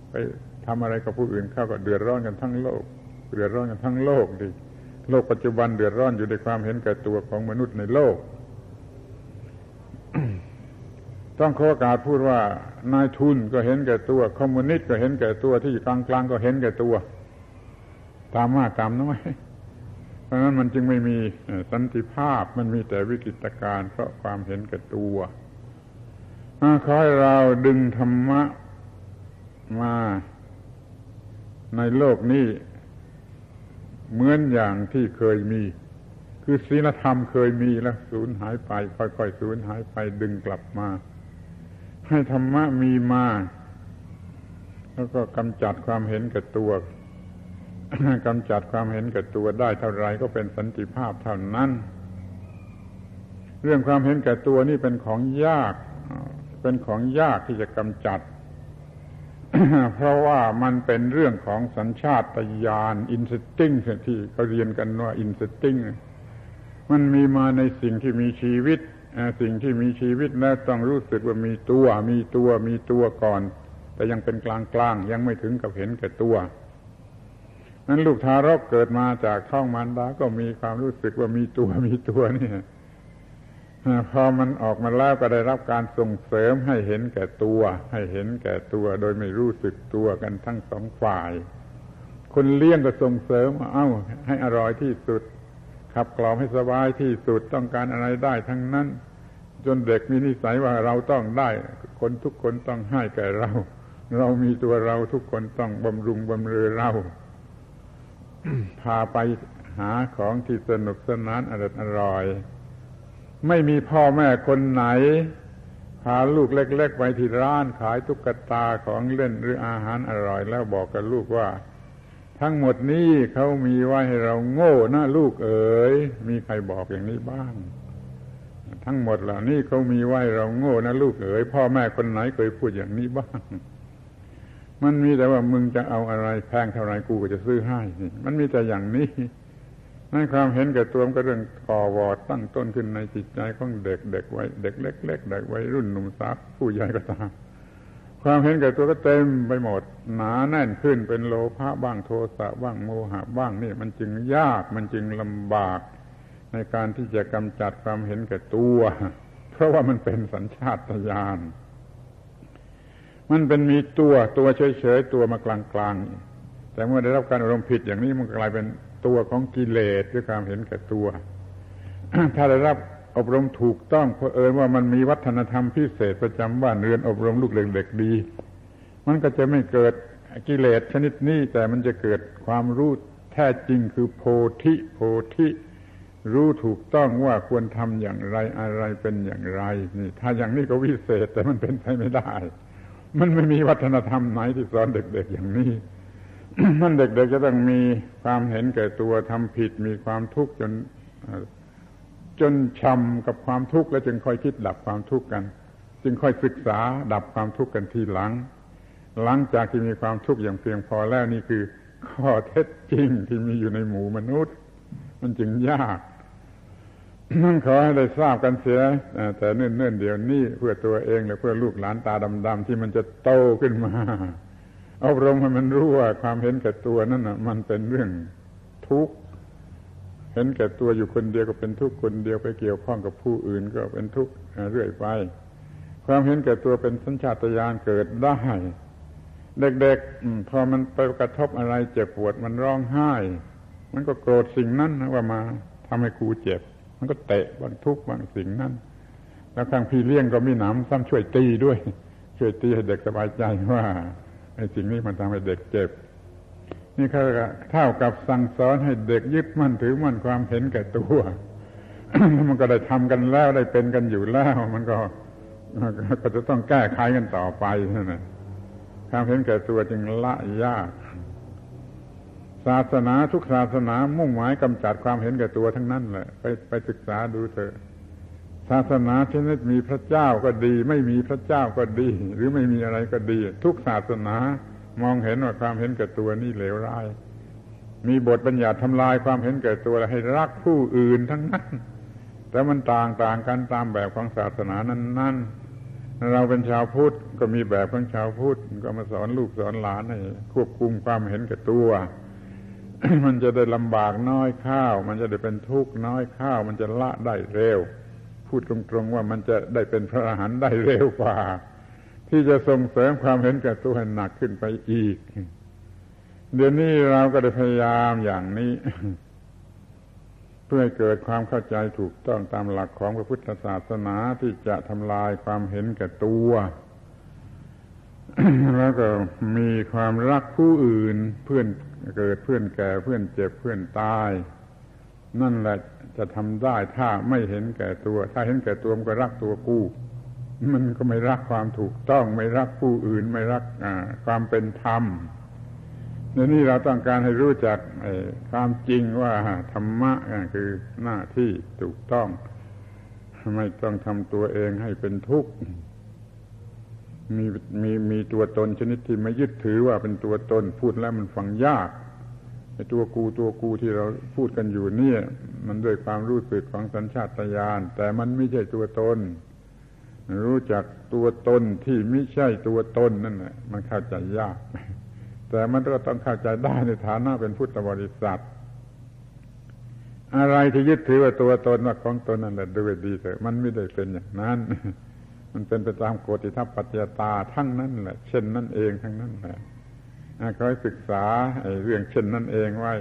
ไปทำอะไรกับผู้อื่นเข้าก็เดือดร้อนกันทั้งโลกดิโลกปัจจุบันเดือดร้อนอยู่ในความเห็นแก่ตัวของมนุษย์ในโลก ต้องขอโอกาสพูดว่านายทุนก็เห็นแก่ตัวคอมมิวนิสต์ก็เห็นแก่ตัวที่อยู่กลางก็เห็นแก่ตัวตามมากตามน้อยเพราะนั้นมันจึงไม่มีสันติภาพมันมีแต่วิกฤตการณ์เพราะความเห็นแก่ตัวขอให้เราดึงธรรมะมาในโลกนี้เหมือนอย่างที่เคยมีคือศีลธรรมเคยมีแล้วสูญหายไปค่อยๆสูญหายไปดึงกลับมาให้ธรรมะมีมาแล้วก็กำจัดความเห็นแก่ตัวกำจัดความเห็นแก่ตัวได้เท่าไรก็เป็นสันติภาพเท่านั้นเรื่องความเห็นแก่ตัวนี่เป็นของยากที่จะกำจัด เพราะว่ามันเป็นเรื่องของสัญชาตญาณ instinct ที่เขาเรียนกันว่า instinct มันมีมาในสิ่งที่มีชีวิตแล้วต้องรู้สึกว่ามีตัวก่อนแต่ยังเป็นกลางยังไม่ถึงกับเห็นแก่ตัวนั้นลูกทารกเกิดมาจากท้องมารดาก็มีความรู้สึกว่ามีตัวนี่พอมันออกมาแล้วก็ได้รับการส่งเสริมให้เห็นแก่ตัวโดยไม่รู้สึกตัวกันทั้งสองฝ่ายคนเลี้ยงก็ส่งเสริมให้อร่อยที่สุดขับกล่อมให้สบายที่สุดต้องการอะไรได้ทั้งนั้นจนเด็กมีนิสัยว่าเราต้องได้คนทุกคนต้องให้แก่เรามีตัวเราทุกคนต้องบำรุงบำเรอเราพาไปหาของที่สนุกสนานอร่อยไม่มีพ่อแม่คนไหนพาลูกเล็กๆไปที่ร้านขายตุ๊กตาของเล่นหรืออาหารอร่อยแล้วบอกกับลูกว่าทั้งหมดนี้เขามีไว้ให้เราโง่นะลูกเอ๋ยมีใครบอกอย่างนี้บ้างทั้งหมดเหล่านี้เขามีไว้เราโง่นะลูกเอ๋ยพ่อแม่คนไหนเคยพูดอย่างนี้บ้างมันมีแต่ว่ามึงจะเอาอะไรแพงเท่าไรกูก็จะซื้อให้มันมีแต่อย่างนี้ในความเห็นแก่ตัวมันก็เรื่องก่อวอร์ดตั้งต้นขึ้นในจิตใจของเด็กเล็กเด็กวัยรุ่นหนุ่มสาวผู้ใหญ่ก็ตามความเห็นแก่ตัวก็เต็มไปหมดหนาแน่นขึ้นเป็นโลภะบ้างโทสะบ้างโมหะบ้างนี่มันจึงยากมันจึงลำบากในการที่จะกำจัดความเห็นแก่ตัวเพราะว่ามันเป็นสัญชาตญาณมันเป็นมีตัวเฉยๆตัวมากลางๆแต่เมื่อได้รับการอารมณ์ผิดอย่างนี้มันกลายเป็นตัวของกิเลสด้วยความเห็นแก่ตัว ถ้าได้รับอบรมถูกต้องเผอิญว่ามันมีวัฒนธรรมพิเศษประจำบ้านเรือนอบรมลูกเลี้ยงเด็กดีมันก็จะไม่เกิดกิเลสชนิดนี้แต่มันจะเกิดความรู้แท้จริงคือโพธิรู้ถูกต้องว่าควรทำอย่างไรอะไรเป็นอย่างไรนี่ถ้าอย่างนี้ก็วิเศษแต่มันเป็นไปไม่ได้มันไม่มีวัฒนธรรมไหนที่สอนเด็กๆอย่างนี้ นั่นเด็กๆจะต้องมีความเห็นแก่ตัวทำผิดมีความทุกข์จน จนช้ำกับความทุกข์แล้วจึงค่อยคิดดับความทุกข์กันจึงค่อยศึกษาดับความทุกข์กันทีหลังจากที่มีความทุกข์อย่างเพียงพอแล้วนี่คือข้อเท็จจริงที่มีอยู่ในหมู่มนุษย์มันจึงยากนั่นขอให้ได้ทราบกันเสียแต่เนิ่นๆเดี๋ยวนี้เพื่อตัวเองและเพื่อลูกหลานตาดำๆที่มันจะโตขึ้นมาอบรมให้มันรู้ว่าความเห็นแก่ตัวนั่นน่ะมันเป็นเรื่องทุกข์เห็นแก่ตัวอยู่คนเดียวก็เป็นทุกข์คนเดียวไปเกี่ยวข้องกับผู้อื่นก็เป็นทุกข์เรื่อยไปความเห็นแก่ตัวเป็นสัญชาตญาณเกิดได้เด็กๆพอมันไปกระทบอะไรเจ็บปวดมันร้องไห้มันก็โกรธสิ่งนั้นว่ามาทำให้ครูเจ็บมันก็เตะบางทุกข์บางสิ่งนั้นแล้วทางพี่เลี้ยงก็มีหนำซ้ำช่วยตีด้วยช่วยตีให้เด็กสบายใจว่าไอ้สิ่งนี้มันทำให้เด็กเจ็บนี่ก็เท่ากับสั่งสอนให้เด็กยึดมั่นถือมั่นความเห็นแก่ตัว มันก็ได้ทำกันแล้วได้เป็นกันอยู่แล้วมันก็จะต้องแก้ไขกันต่อไปนั่นแหละความเห็นแก่ตัวจึงละยากศาสนาทุกศาสนามุ่งหมายกำจัดความเห็นแก่ตัวทั้งนั้นแหละไปศึกษาดูเถอะศาสนาชนิดมีพระเจ้าก็ดีไม่มีพระเจ้าก็ดีหรือไม่มีอะไรก็ดีทุกศาสนามองเห็นว่าความเห็นแก่ตัวนี่เลวร้ายมีบทบัญญัติทำลายความเห็นแก่ตัวและให้รักผู้อื่นทั้งนั้นแต่มันต่างๆกันตามแบบของศาสนานั้นๆเราเป็นชาวพุทธก็มีแบบของชาวพุทธก็มาสอนลูกสอนหลานให้ควบคุมความเห็นแก่ตัวมันจะได้ลำบากน้อยข้าวมันจะได้เป็นทุกข์น้อยข้าวมันจะละได้เร็วพูดตรงๆว่ามันจะได้เป็นพระอรหันต์ได้เร็วกว่าที่จะส่งเสริมความเห็นแก่ตัวให้หนักขึ้นไปอีกเดี๋ยวนี้เราก็ได้พยายามอย่างนี้ เพื่อให้เกิดความเข้าใจถูกต้องตามหลักของพระพุทธศาสนาที่จะทำลายความเห็นแก่ตัว แล้วก็มีความรักผู้อื่นเพื่อนเกิดเพื่อนแก่เพื่อนเจ็บเพื่อนตายนั่นแหละจะทำได้ถ้าไม่เห็นแก่ตัวถ้าเห็นแก่ตัวมันก็รักตัวกูมันก็ไม่รักความถูกต้องไม่รักผู้อื่นไม่รักความเป็นธรรมในนี้เราต้องการให้รู้จักความจริงว่าธรรมะคือหน้าที่ถูกต้องไม่ต้องทำตัวเองให้เป็นทุกข์มีตัวตนชนิดที่ไม่ยึดถือว่าเป็นตัวตนพูดแล้วมันฟังยากไอ้ตัวกูที่เราพูดกันอยู่เนี่ยมันด้วยความรู้สึกของสัญชาตญาณแต่มันไม่ใช่ตัวตนรู้จักตัวตนที่ไม่ใช่ตัวตนนั่นแหละมันเข้าใจยากแต่มันก็ต้องเข้าใจได้ในฐานะเป็นพุทธบริษัทอะไรที่ยึดถือว่าตัวตนว่าของตนนั่นแหละดูดีเถอะมันไม่ได้เป็นอย่างนั้นมันเป็นไปตามโกติทัพปัจจยตาทั้งนั้นแหละเช่นนั่นเองทั้งนั้นแหละขอให้ศึกษาเรื่องเช่นนั่นเองไว้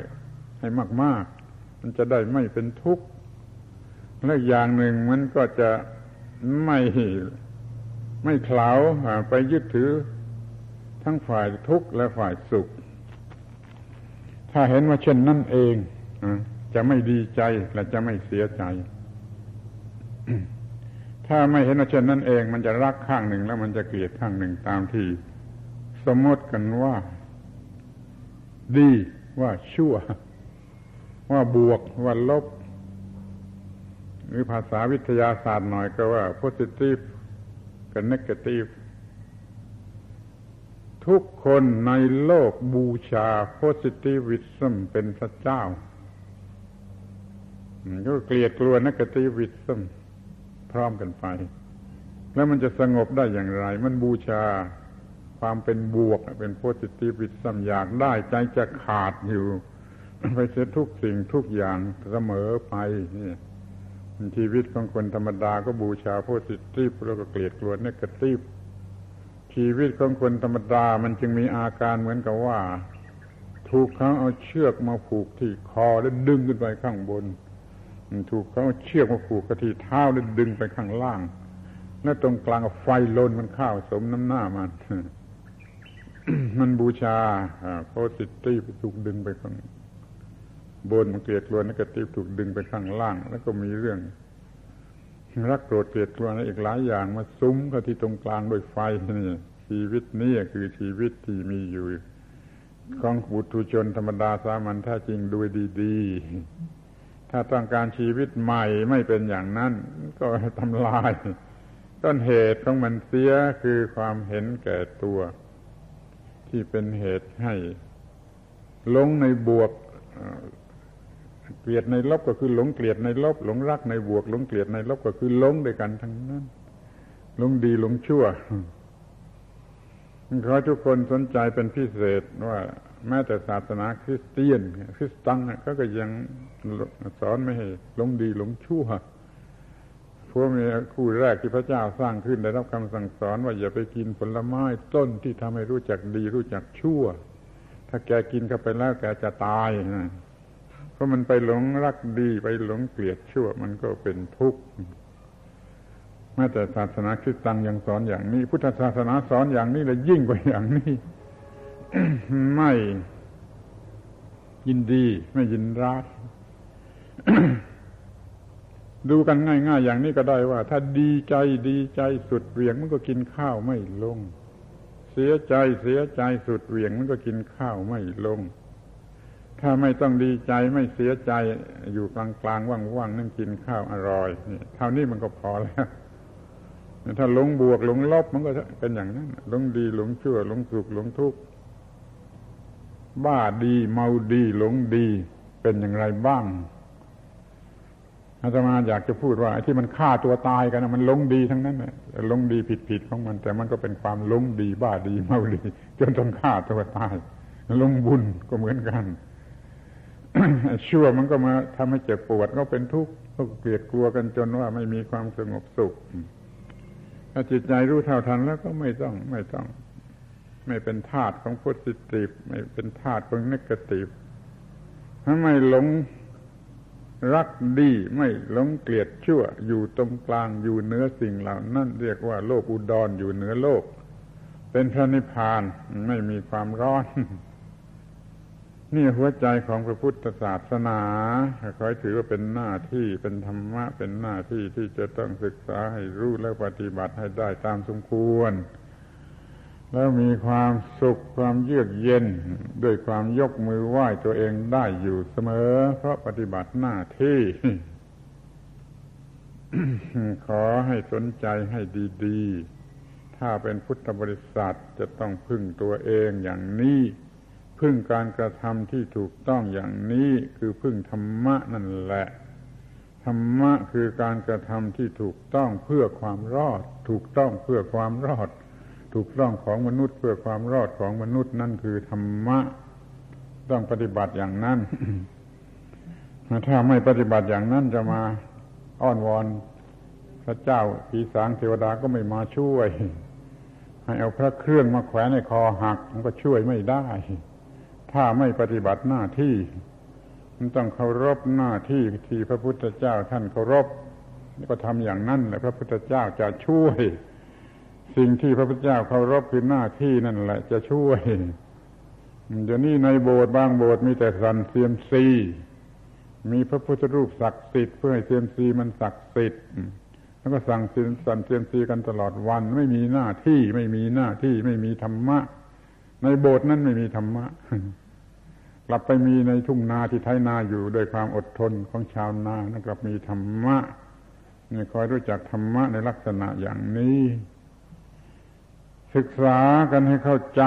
ให้มากๆมันจะได้ไม่เป็นทุกข์และอย่างหนึ่งมันก็จะไม่เคล้าไปยึดถือทั้งฝ่ายทุกข์และฝ่ายสุขถ้าเห็นว่าเช่นนั่นเองจะไม่ดีใจและจะไม่เสียใจ ถ้าไม่เห็นว่าเช่นนั่นเองมันจะรักข้างหนึ่งแล้วมันจะเกลียดข้างหนึ่งตามที่สมมติกันว่าดีว่าชั่วว่าบวกว่าลบหรือภาษาวิทยาศาสตร์หน่อยก็ว่า positive กับ negative ทุกคนในโลกบูชา positivism เป็นพระเจ้าก็เกลียดกลัว negativism พร้อมกันไปแล้วมันจะสงบได้อย่างไรมันบูชาความเป็นบวกเป็นโพสิทีฟวิสัมอยากได้ใจจะขาดอยู่ไปเสียทุกสิ่งทุกอย่างเสมอไปนี่ชีวิตของคนธรรมดาก็บูชาโพสิทีฟแล้วก็เกลียดกลัวเนกาทีฟชีวิตของคนธรรมดามันจึงมีอาการเหมือนกับว่าถูกเขาเอาเชือกมาผูกที่คอแล้วดึงขึ้นไปข้างบนถูกเขาเอาเชือกมาผูกที่เท้าแล้วดึงไปข้างล่างแล้วตรงกลางไฟลนมันเข้าสมน้ำหน้ามันมันบูชาโพสิทีฟถูกดึงไปข้างบนมันเกลียดกลัวเนกาทีฟถูกดึงไปข้างล่างแล้วก็มีเรื่องรักโกรธเกลียดกลัวอีกหลายอย่างมาซุ้มเข้าที่ตรงกลางโดยไฟนี่ชีวิตนี้คือชีวิตที่มีอยู่ของปุถุชนธรรมดาสามัญแท้จริงโดยดีๆ ถ้าต้องการชีวิตใหม่ไม่เป็นอย่างนั้นก็ทำลายต้นเหตุของมันเสียคือความเห็นแก่ตัวที่เป็นเหตุให้หลงในบวกเกลียดในลบก็คือหลงเกลียดในลบหลงรักในบวกหลงเกลียดในลบก็คือหลงด้วยกันทั้งนั้นหลงดีหลงชั่วขอทุกคนสนใจเป็นพิเศษว่าแม้แต่ศาสนาคริสเตียนคริสตังเขาก็ยังสอนไม่ให้หลงดีหลงชั่วพวกนี้คู่แรกที่พระเจ้าสร้างขึ้นได้รับคำสั่งสอนว่าอย่าไปกินผลไม้ต้นที่ทำให้รู้จักดีรู้จักชั่วถ้าแกกินเข้าไปแล้วแกจะตายนะเพราะมันไปหลงรักดีไปหลงเกลียดชั่วมันก็เป็นทุกข์แม้แต่ศาสนาคริสต์ยังสอนอย่างนี้พุทธศาสนาสอนอย่างนี้และยิ่งกว่าอย่างนี้ ไม่ยินดีไม่ยินร้าย ดูกันง่ายๆอย่างนี้ก็ได้ว่าถ้าดีใจสุดเหวี่ยงมันก็กินข้าวไม่ลงเสียใจสุดเหวี่ยงมันก็กินข้าวไม่ลงถ้าไม่ต้องดีใจไม่เสียใจอยู่กลางๆว่างๆนั่งกินข้าวอร่อยนี่เท่านี้มันก็พอแล้วถ้าหลงบวกหลงลบมันก็เป็นอย่างนั้นหลงดีหลงชั่วหลงสุขหลงทุกข์บ้าดีเมาดีหลงดีเป็นอย่างไรบ้างอาตมาอยากจะพูดว่าไอ้ที่มันฆ่าตัวตายกันนะมันหลงดีทั้งนั้นน่ะหลงดีผิดของมันแต่มันก็เป็นความหลงดีบ้าดีเมาดีจนต้องฆ่าตัวตายหลงบุญก็เหมือนกัน ชั่วมันก็มาทำให้เจ็บปวดก็เป็นทุกข์ก็เกลียดกลัวกันจนว่าไม่มีความสงบสุขถ้าจิตใจรู้เท่าทันแล้วก็ไม่ต้องไม่เป็นธาตุของโพสิทีฟไม่เป็นธาตุของเนกาทีฟถ้าไม่หลงรักดีไม่หลงเกลียดชั่วอยู่ตรงกลางอยู่เหนือสิ่งเหล่านั้นเรียกว่าโลกอุดร อยู่เหนือโลกเป็นพระนิพพานไม่มีความร้อนนี่หัวใจของพระพุทธศาสนาขอให้ถือว่าเป็นหน้าที่เป็นธรรมะเป็นหน้าที่ที่จะต้องศึกษาให้รู้และปฏิบัติให้ได้ตามสมควรแล้วมีความสุขความเยือกเย็นด้วยความยกมือไหว้ตัวเองได้อยู่เสมอเพราะปฏิบัติหน้าที่ ขอให้สนใจให้ดีๆถ้าเป็นพุทธบริษัทจะต้องพึ่งตัวเองอย่างนี้พึ่งการกระทำที่ถูกต้องอย่างนี้คือพึ่งธรรมะนั่นแหละธรรมะคือการกระทำที่ถูกต้องเพื่อความรอดถูกต้องเพื่อความรอดถูกต้องของมนุษย์เพื่อความรอดของมนุษย์นั่นคือธรรมะต้องปฏิบัติอย่างนั้น ถ้าไม่ปฏิบัติอย่างนั้นจะมาอ้อนวอนพระเจ้าผีสางเทวดาก็ไม่มาช่วยให้เอาพระเครื่องมาแขวนในคอหักมันก็ช่วยไม่ได้ถ้าไม่ปฏิบัติหน้าที่มันต้องเคารพหน้าที่ที่พระพุทธเจ้าท่านเคารพก็ทำอย่างนั้นแหละพระพุทธเจ้าจะช่วยสิ่งที่พระพุทธเจ้าเคารพคือหน้าที่นั่นแหละจะช่วยเดี๋ยวนี้ในโบสถ์บางโบสถ์มีแต่สั่นเซียมซีมีพระพุทธรูปศักดิ์สิทธิ์เพื่อให้เซียมซีมันศักดิ์สิทธิ์แล้วก็สั่นเซียมซีกันตลอดวันไม่มีหน้าที่ไม่มีธรรมะในโบสถ์นั้นไม่มีธรรมะกลับไปมีในทุ่งนาที่ไถนาอยู่โดยความอดทนของชาวนานั่นกลับมีธรรมะนี่คอยรู้จักธรรมะในลักษณะอย่างนี้ศึกษากันให้เข้าใจ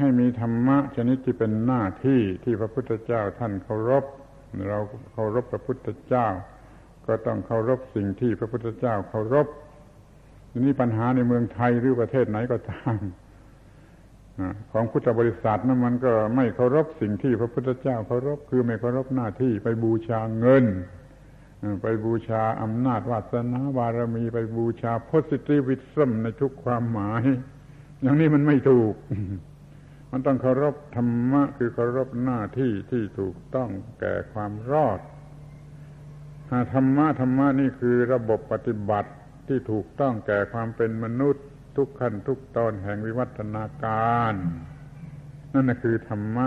ให้มีธรรมะชนิดที่เป็นหน้าที่ที่พระพุทธเจ้าท่านเคารพเราเคารพพระพุทธเจ้าก็ต้องเคารพสิ่งที่พระพุทธเจ้าเคารพนี่ปัญหาในเมืองไทยหรือประเทศไหนก็ตามของพุทธบริษัทนั้นมันก็ไม่เคารพสิ่งที่พระพุทธเจ้าเคารพคือไม่เคารพหน้าที่ไปบูชาเงินไปบูชาอำนาจวาสนาบารมีไปบูชาโพสิทิวิซึมในทุกความหมายอย่างนี้มันไม่ถูกมันต้องเคารพธรรมะคือเคารพหน้าที่ที่ถูกต้องแก่ความรอดธรรมะนี่คือระบบปฏิบัติที่ถูกต้องแก่ความเป็นมนุษย์ทุกขั้นทุกตอนแห่งวิวัฒนาการนั่นน่ะคือธรรมะ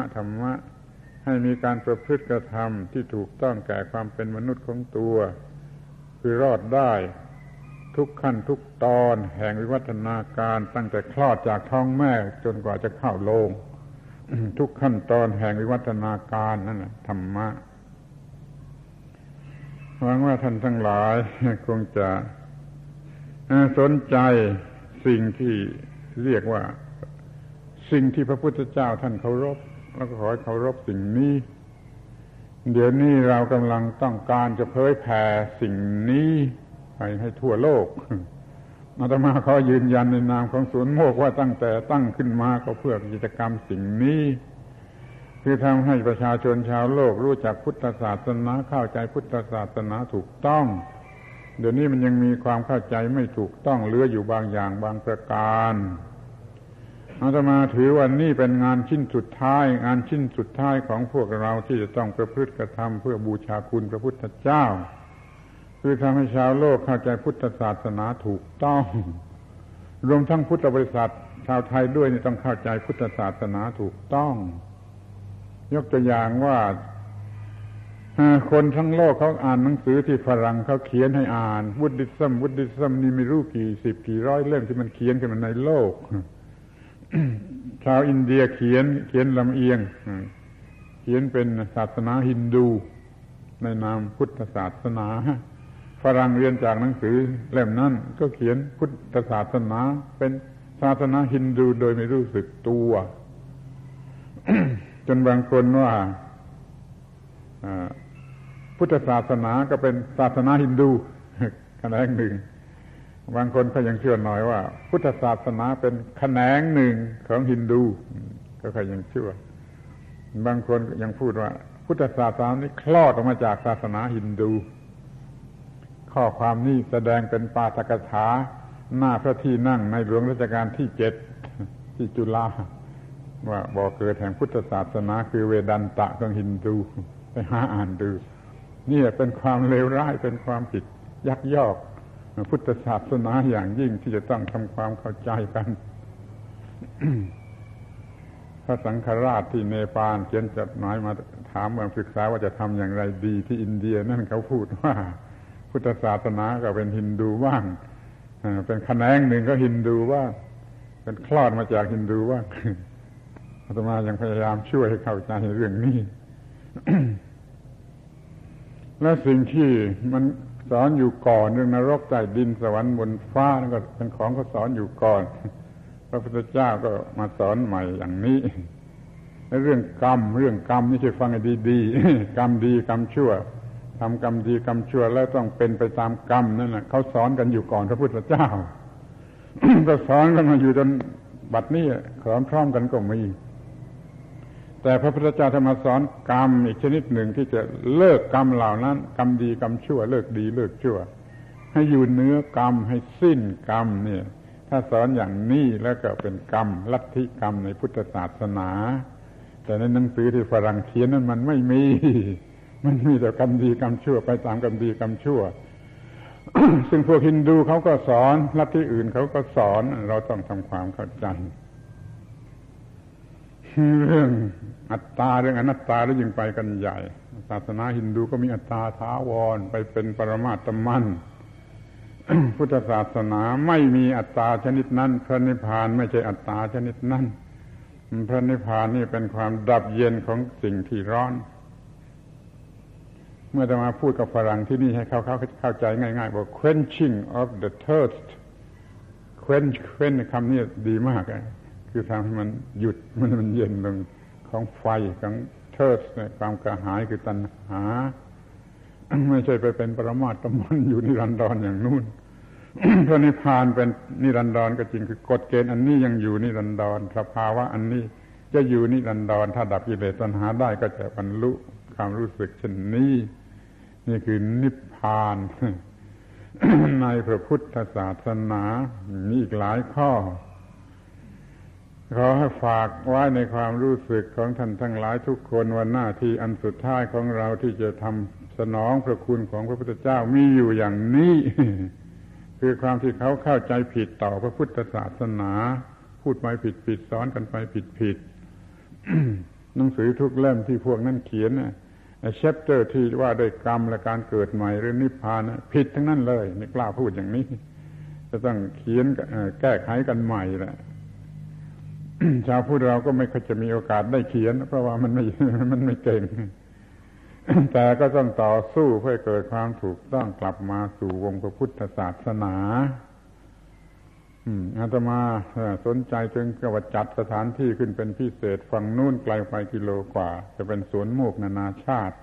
ให้มีการประพฤติกระทำที่ถูกต้องแก่ความเป็นมนุษย์ของตัวคือรอดได้ทุกขั้นทุกตอนแห่งวิวัฒนาการตั้งแต่คลอดจากท้องแม่จนกว่าจะเข้าโลง ทุกขั้นตอนแห่งวิวัฒนาการนั่นน่ะธรรมะ หวังว่าท่านทั้งหลายคงจะสนใจสิ่งที่เรียกว่าสิ่งที่พระพุทธเจ้าท่านเคารพแล้วก็ขอให้เคารพสิ่งนี้เดี๋ยวนี้เรากำลังต้องการจะเผยแผ่สิ่งนี้ไปให้ทั่วโลกอาตมาขอยืนยันในนามของสวนโมกข์ว่าตั้งแต่ตั้งขึ้นมาก็เพื่อกิจกรรมสิ่งนี้คือทำให้ประชาชนชาวโลกรู้จักพุทธศาสนาเข้าใจพุทธศาสนาถูกต้องเดี๋ยวนี้มันยังมีความเข้าใจไม่ถูกต้องเหลืออยู่บางอย่างบางประการอาตมาถือว่านี่เป็นงานชิ้นสุดท้ายงานชิ้นสุดท้ายของพวกเราที่จะต้องประพฤติกระทำเพื่อบูชาคุณพระพุทธเจ้าคือทำให้ชาวโลกเข้าใจพุทธศาสนาถูกต้องรวมทั้งพุทธบริษัทชาวไทยด้วยนี่ต้องเข้าใจพุทธศาสนาถูกต้องยกตัวอย่างว่าคนทั้งโลกเขาอ่านหนังสือที่ฝรั่งเขาเขียนให้อ่านวุฒิสมนี่ไม่รู้กี่สิบกี่ร้อยเล่มที่มันเขียนกันมาในโลก ชาวอินเดียเขียนลำเอียงเขียนเป็นศาสนาฮินดูในนามพุทธศาสนาฝรั่งเรียนจากหนังสือเล่มนั้นก็เขียนพุทธศาสนาเป็นศาสนาฮินดูโดยไม่รู้สึกตัว จนบางคนว่าพุทธศาสนาก็เป็นศาสนาฮินดูแขนงหนึ่งบางคนก็ยังเชื่อหน่อยว่าพุทธศาสนาเป็นแขนงหนึ่งของฮินดูก็ใครยังเชื่อบางคนยังพูดว่าพุทธศาสนานี้คลอดออกมาจากศาสนาฮินดูข้อความนี้แสดงเป็นปาฐกถาหน้าพระที่นั่งในหลวงรัชกาลที่7ที่จุฬาว่าบ่อเกิดแห่งพุทธศาสนาคือเวดันตะของฮินดูไปหาอ่านดูนี่เป็นความเลวร้ายเป็นความผิดยักยอกพุทธศาสนาอย่างยิ่งที่จะต้องทำความเข้าใจกัน พระสังฆราชที่เนปาลเขียนจดหมายมาถามมาปรึกษาว่าจะทำอย่างไรดีที่อินเดียนั่นเขาพูดว่าพุทธศาสนาก็เป็นฮินดูบ้างเป็นแขนงหนึ่งก็ฮินดูบ้างเป็นคลอดมาจากฮินดูบ้าง อาตมายังพยายามช่วยให้เข้าใจเรื่องนี้ และสิ่งที่มันสอนอยู่ก่อนเรื่องนรกใต้ดินสวรรค์บนฟ้านั่นก็เป็นของเขาสอนอยู่ก่อนพระพุทธเจ้าก็มาสอนใหม่อย่างนี้เรื่องกรรมนี่ช่วยฟังให้ดีๆ กรรมดีกรรมชั่วทำกรรมดีกรรมชั่วแล้วต้องเป็นไปตามกรรมนั่นแหละเขาสอนกันอยู่ก่อนพระพุทธเจ้า ก็สอนกันมาอยู่จนบัดนี้สอนพร้อมกันก็มีแต่พระพุทธเจ้าท่านมาสอนกรรมอีกชนิดหนึ่งที่จะเลิกกรรมเหล่านั้นกรรมดีกรรมชั่วเลิกดีเลิกชั่วให้อยู่เนื้อกรรมให้สิ้นกรรมเนี่ยถ้าสอนอย่างนี้แล้วก็เป็นกรรมลัทธิกรรมในพุทธศาสนาแต่ในหนังสือที่ฝรั่งเขียนนั้นมันไม่มีมันมีแต่กรรมดีกรรมชั่วไปตามกรรมดีกรรมชั่ว ซึ่งพวกฮินดูเขาก็สอนลัทธิอื่นเขาก็สอนเราต้องทำความเข้าใจเรื่องอัตตาเรื่องอนัตตาแล้วยิ่งไปกันใหญ่ศาสนาฮินดูก็มีอัตตาถาวรไปเป็นปรมาตถมัน พุทธศาสนาไม่มีอัตตาชนิดนั้นพระนิพพานไม่ใช่อัตตาชนิดนั้นพระนิพพานนี่เป็นความดับเย็นของสิ่งที่ร้อนเมื่อจะมาพูดกับฝรั่งที่นี่ให้เข้าใจง่ายๆบอก quenching of the thirst quench คำนี้ดีมากคือทำให้มันหยุดมันเย็นลงของไฟของthirstความกระหายคือตัณหา ไม่ใช่ไปเป็นปรมาตถมันอยู่นิรันดรอย่างนู้น พระนิพพานเป็นนิรันดรก็จริงคือกฎเกณฑ์อันนี้ยังอยู่นิรันดรสภาวะอันนี้จะอยู่นิรันดรถ้าดับกิเลสตัณหาได้ก็จะบรรลุความรู้สึกเช่นนี้นี่คือนิพพาน ในพระพุทธศาสนามีอีกหลายข้อขอให้ฝากไว้ในความรู้สึกของท่านทั้งหลายทุกคนวันหน้าที่อันสุดท้ายของเราที่จะทำสนองพระคุณของพระพุทธเจ้ามีอยู่อย่างนี้ คือความที่เขาเข้าใจผิดต่อพระพุทธศาสนาพูดไปผิดสอนกันไปผิด หนังสือทุกเล่มที่พวกนั้นเขียนน่ะแชปเตอร์ที่ว่าด้วยกรรมและการเกิดใหม่หรือนิพพานผิดทั้งนั้นเลยไม่กล้าพูดอย่างนี้จะต้องเขียนแก้ไขกันใหม่แหละ ชาวพุทธเราก็ไม่ค่อยจะมีโอกาสได้เขียนเพราะว่ามันไม่เก่ง แต่ก็ต้องต่อสู้เพื่อเกิดความถูกต้องกลับมาสู่วงพระพุทธศาสนาอาตมาสนใจจึงกระจัดสถานที่ขึ้นเป็นพิเศษฝั่งนู่นไกลไปกิโลกว่าจะเป็นสวนโมกนานาชาติ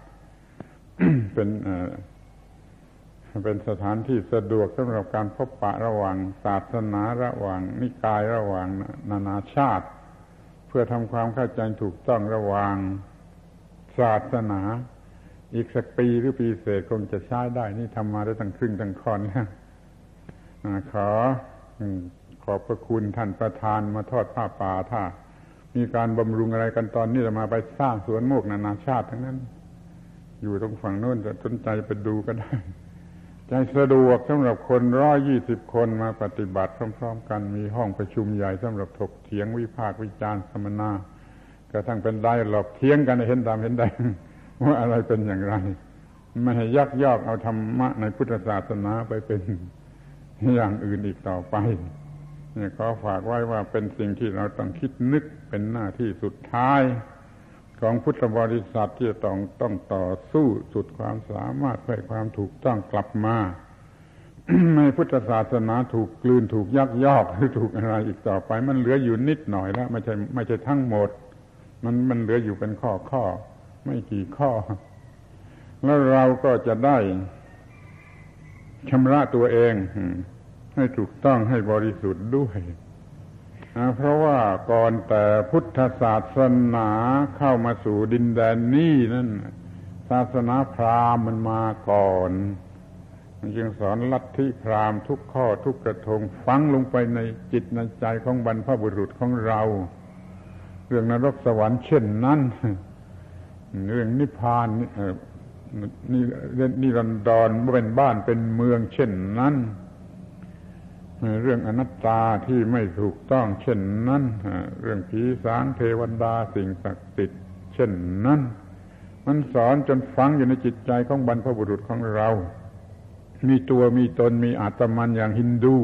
เป็นสถานที่สะดวกสำหรับการพบปะระหว่างศาสนาระหว่างนิกายระหว่างนานาชาติเพื่อทำความเข้าใจถูกต้องระหว่างศาสนาอีกสักปีหรือปีเศษคงจะใช้ได้นี่ทำมาได้ตั้งครึ่งตั้งคอนแล้วขอบพระคุณท่านประธานมาทอดผ้าป่าถ้ามีการบำรุงอะไรกันตอนนี้จะมาไปสร้างสวนโมกนานาชาติทั้งนั้นอยู่ตรงฝั่งโน้นจะสนใจไปดูก็ได้ใจสะดวกสำหรับคน120คนมาปฏิบัติพร้อมๆกันมีห้องประชุมใหญ่สำหรับถกเถียงวิพากษ์วิจารณ์สัมมนากระทั่งเป็นไดอะล็อกเถียงกันเห็นตามเห็นได้ว่าอะไรเป็นอย่างไรไม่ให้ยักยอกเอาธรรมะในพุทธศาสนาไปเป็นอย่างอื่นอีกต่อไปเนี่ยขอฝากไว้ว่าเป็นสิ่งที่เราต้องคิดนึกเป็นหน้าที่สุดท้ายของพุทธบริษัทที่ต้องต่อสู้สุดความสามารถเพื่อความถูกต้องกลับมา ในพุทธศาสนาถูกกลืนถูกยักยอกหรือถูกอะไรอีกต่อไปมันเหลืออยู่นิดหน่อยแล้วไม่ใช่ทั้งหมดมันเหลืออยู่เป็นข้อไม่กี่ข้อแล้วเราก็จะได้ชำระตัวเองให้ถูกต้องให้บริสุทธิ์ด้วยเพราะว่าก่อนแต่พุทธศาสนาเข้ามาสู่ดินแดนนี้นั่นศาสนาพราหมณ์มันมาก่อนมันจึงสอนลัทธิพราหมณ์ทุกข้อทุกกระทงฝังลงไปในจิตในใจของบรรพบุรุษของเราเรื่องนรกสวรรค์เช่นนั้นเรื่องนิพพานนี่รันดรเป็นบ้านเป็นเมืองเช่นนั้นเรื่องอนัตตาที่ไม่ถูกต้องเช่นนั้นเรื่องผีสางเทวดาสิ่งศักดิ์สิทธิ์เช่นนั้นมันสอนจนฝังอยู่ในจิตใจของบรรพบุรุษของเรามีตัวมีตนมีอาตมันอย่างฮินดู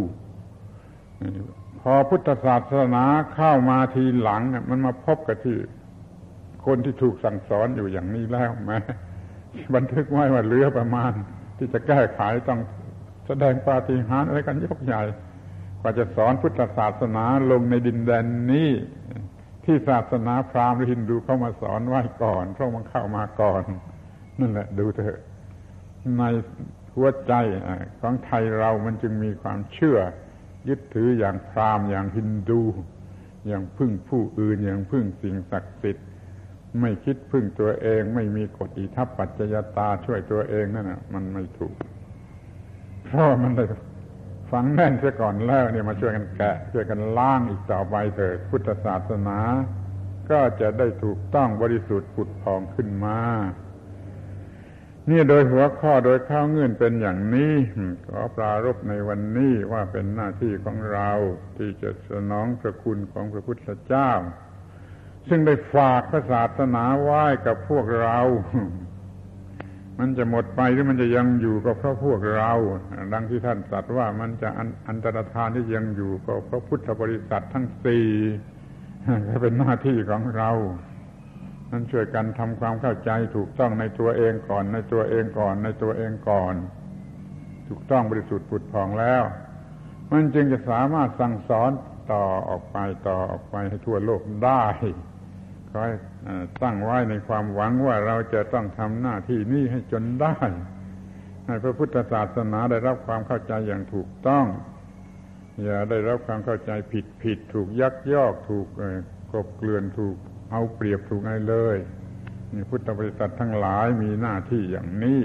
พอพุทธศาสนาเข้ามาทีหลังมันมาพบกับที่คนที่ถูกสั่งสอนอยู่อย่างนี้แล้วแม้บันทึกไว้ว่าเหลือประมาณที่จะแก้ไขต้องแสดงปาฏิหาริย์อะไรกันยกใหญ่กว่าจะสอนพุทธศาสนาลงในดินแดนนี้ที่ศาสนาพราหมณ์หรือฮินดูเข้ามาสอนไว้ก่อนเพราะมันเข้ามาก่อนนั่นแหละดูเถอะในหัวใจของไทยเรามันจึงมีความเชื่อยึดถืออย่างพราหมณ์อย่างฮินดูอย่างพึ่งผู้อื่นอย่างพึ่งสิ่งศักดิ์สิทธิ์ไม่คิดพึ่งตัวเองไม่มีกฎอิทัปปัจจยตาช่วยตัวเองนั่นน่ะมันไม่ถูกเพราะมันได้ฝังแน่นซะก่อนแล้วเนี่ยมาช่วยกันแกะช่วยกันล้างอีกต่อไปเถิดพุทธศาสนาก็จะได้ถูกต้องบริสุทธิ์ผุดผ่องขึ้นมานี่โดยหัวข้อโดยข้าวเงื่อนเป็นอย่างนี้ขอปรารภในวันนี้ว่าเป็นหน้าที่ของเราที่จะสนองพระคุณของพระพุทธเจ้าซึ่งได้ฝากพระศาสนาไว้กับพวกเรามันจะหมดไปหรือมันจะยังอยู่ก็เพราะพวกเราดังที่ท่านตรัสว่ามันจะอันตรธานที่ยังอยู่ก็เพราะพุทธบริษัททั้งสี่ก็เป็นหน้าที่ของเรานั้นช่วยกันทำความเข้าใจถูกต้องในตัวเองก่อนในตัวเองก่อนในตัวเองก่อนถูกต้องบริสุทธิ์ผุดผ่องแล้วมันจึงจะสามารถสั่งสอนต่อออกไปให้ทั่วโลกได้ขอให้ตั้งไว้ในความหวังว่าเราจะต้องทำหน้าที่นี้ให้จนได้ให้พระพุทธศาสนาได้รับความเข้าใจอย่างถูกต้องอย่าได้รับความเข้าใจผิดถูกยักยอกถูกกบเกลื่อนถูกเอาเปรียบถูกอะไรเลยนี่พุทธบริษัททั้งหลายมีหน้าที่อย่างนี้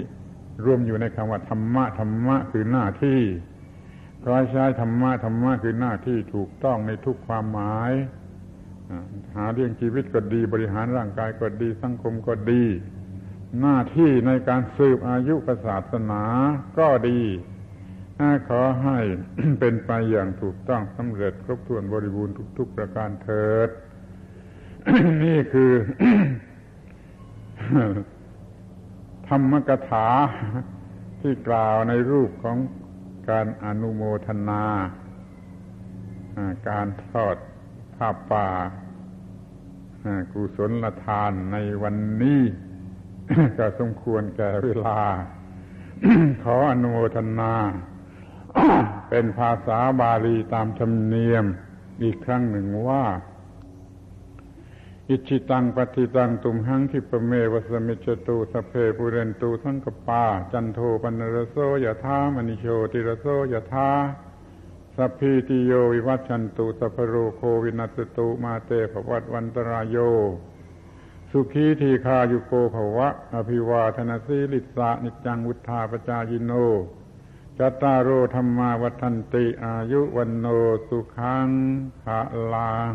รวมอยู่ในคำว่าธรรมะคือหน้าที่ขอให้ใช้ธรรมะคือหน้าที่ถูกต้องในทุกความหมายหาเรื่องชีวิตก็ดีบริหารร่างกายก็ดีสังคมก็ดีหน้าที่ในการสืบอายุศาสนาก็ดีขอให้เป็นไปอย่างถูกต้องสำเร็จครบถ้วนบริบูรณ์ทุกๆประการเถิด นี่คือ ธรรมกถาที่กล่าวในรูปของการอนุโมทนาการทอดผ้าป่ากุศลทานในวันนี้ ก็สมควรแก่เวลา ขออนุโมทนา เป็นภาษาบาลีตามธรรมเนียมอีกครั้งหนึ่งว่าอิชิตังปฏิตังตุมหังคิปเมวสมิจตุสเพปุเรนตูสังกปาจันโทปนรโสยะธามณิโชติรโสยะธาสัพพิติโยวิวัชชันตุสัพพโรโควินัสตุมาเตภวัตวันตรายโยสุขีทีคายุโกภวะอภิวาทนาสีลิสะนิจังวุธาปจายิโนจัตตารโอธรรมาวัฏันติอายุวันโนสุขังภะลัง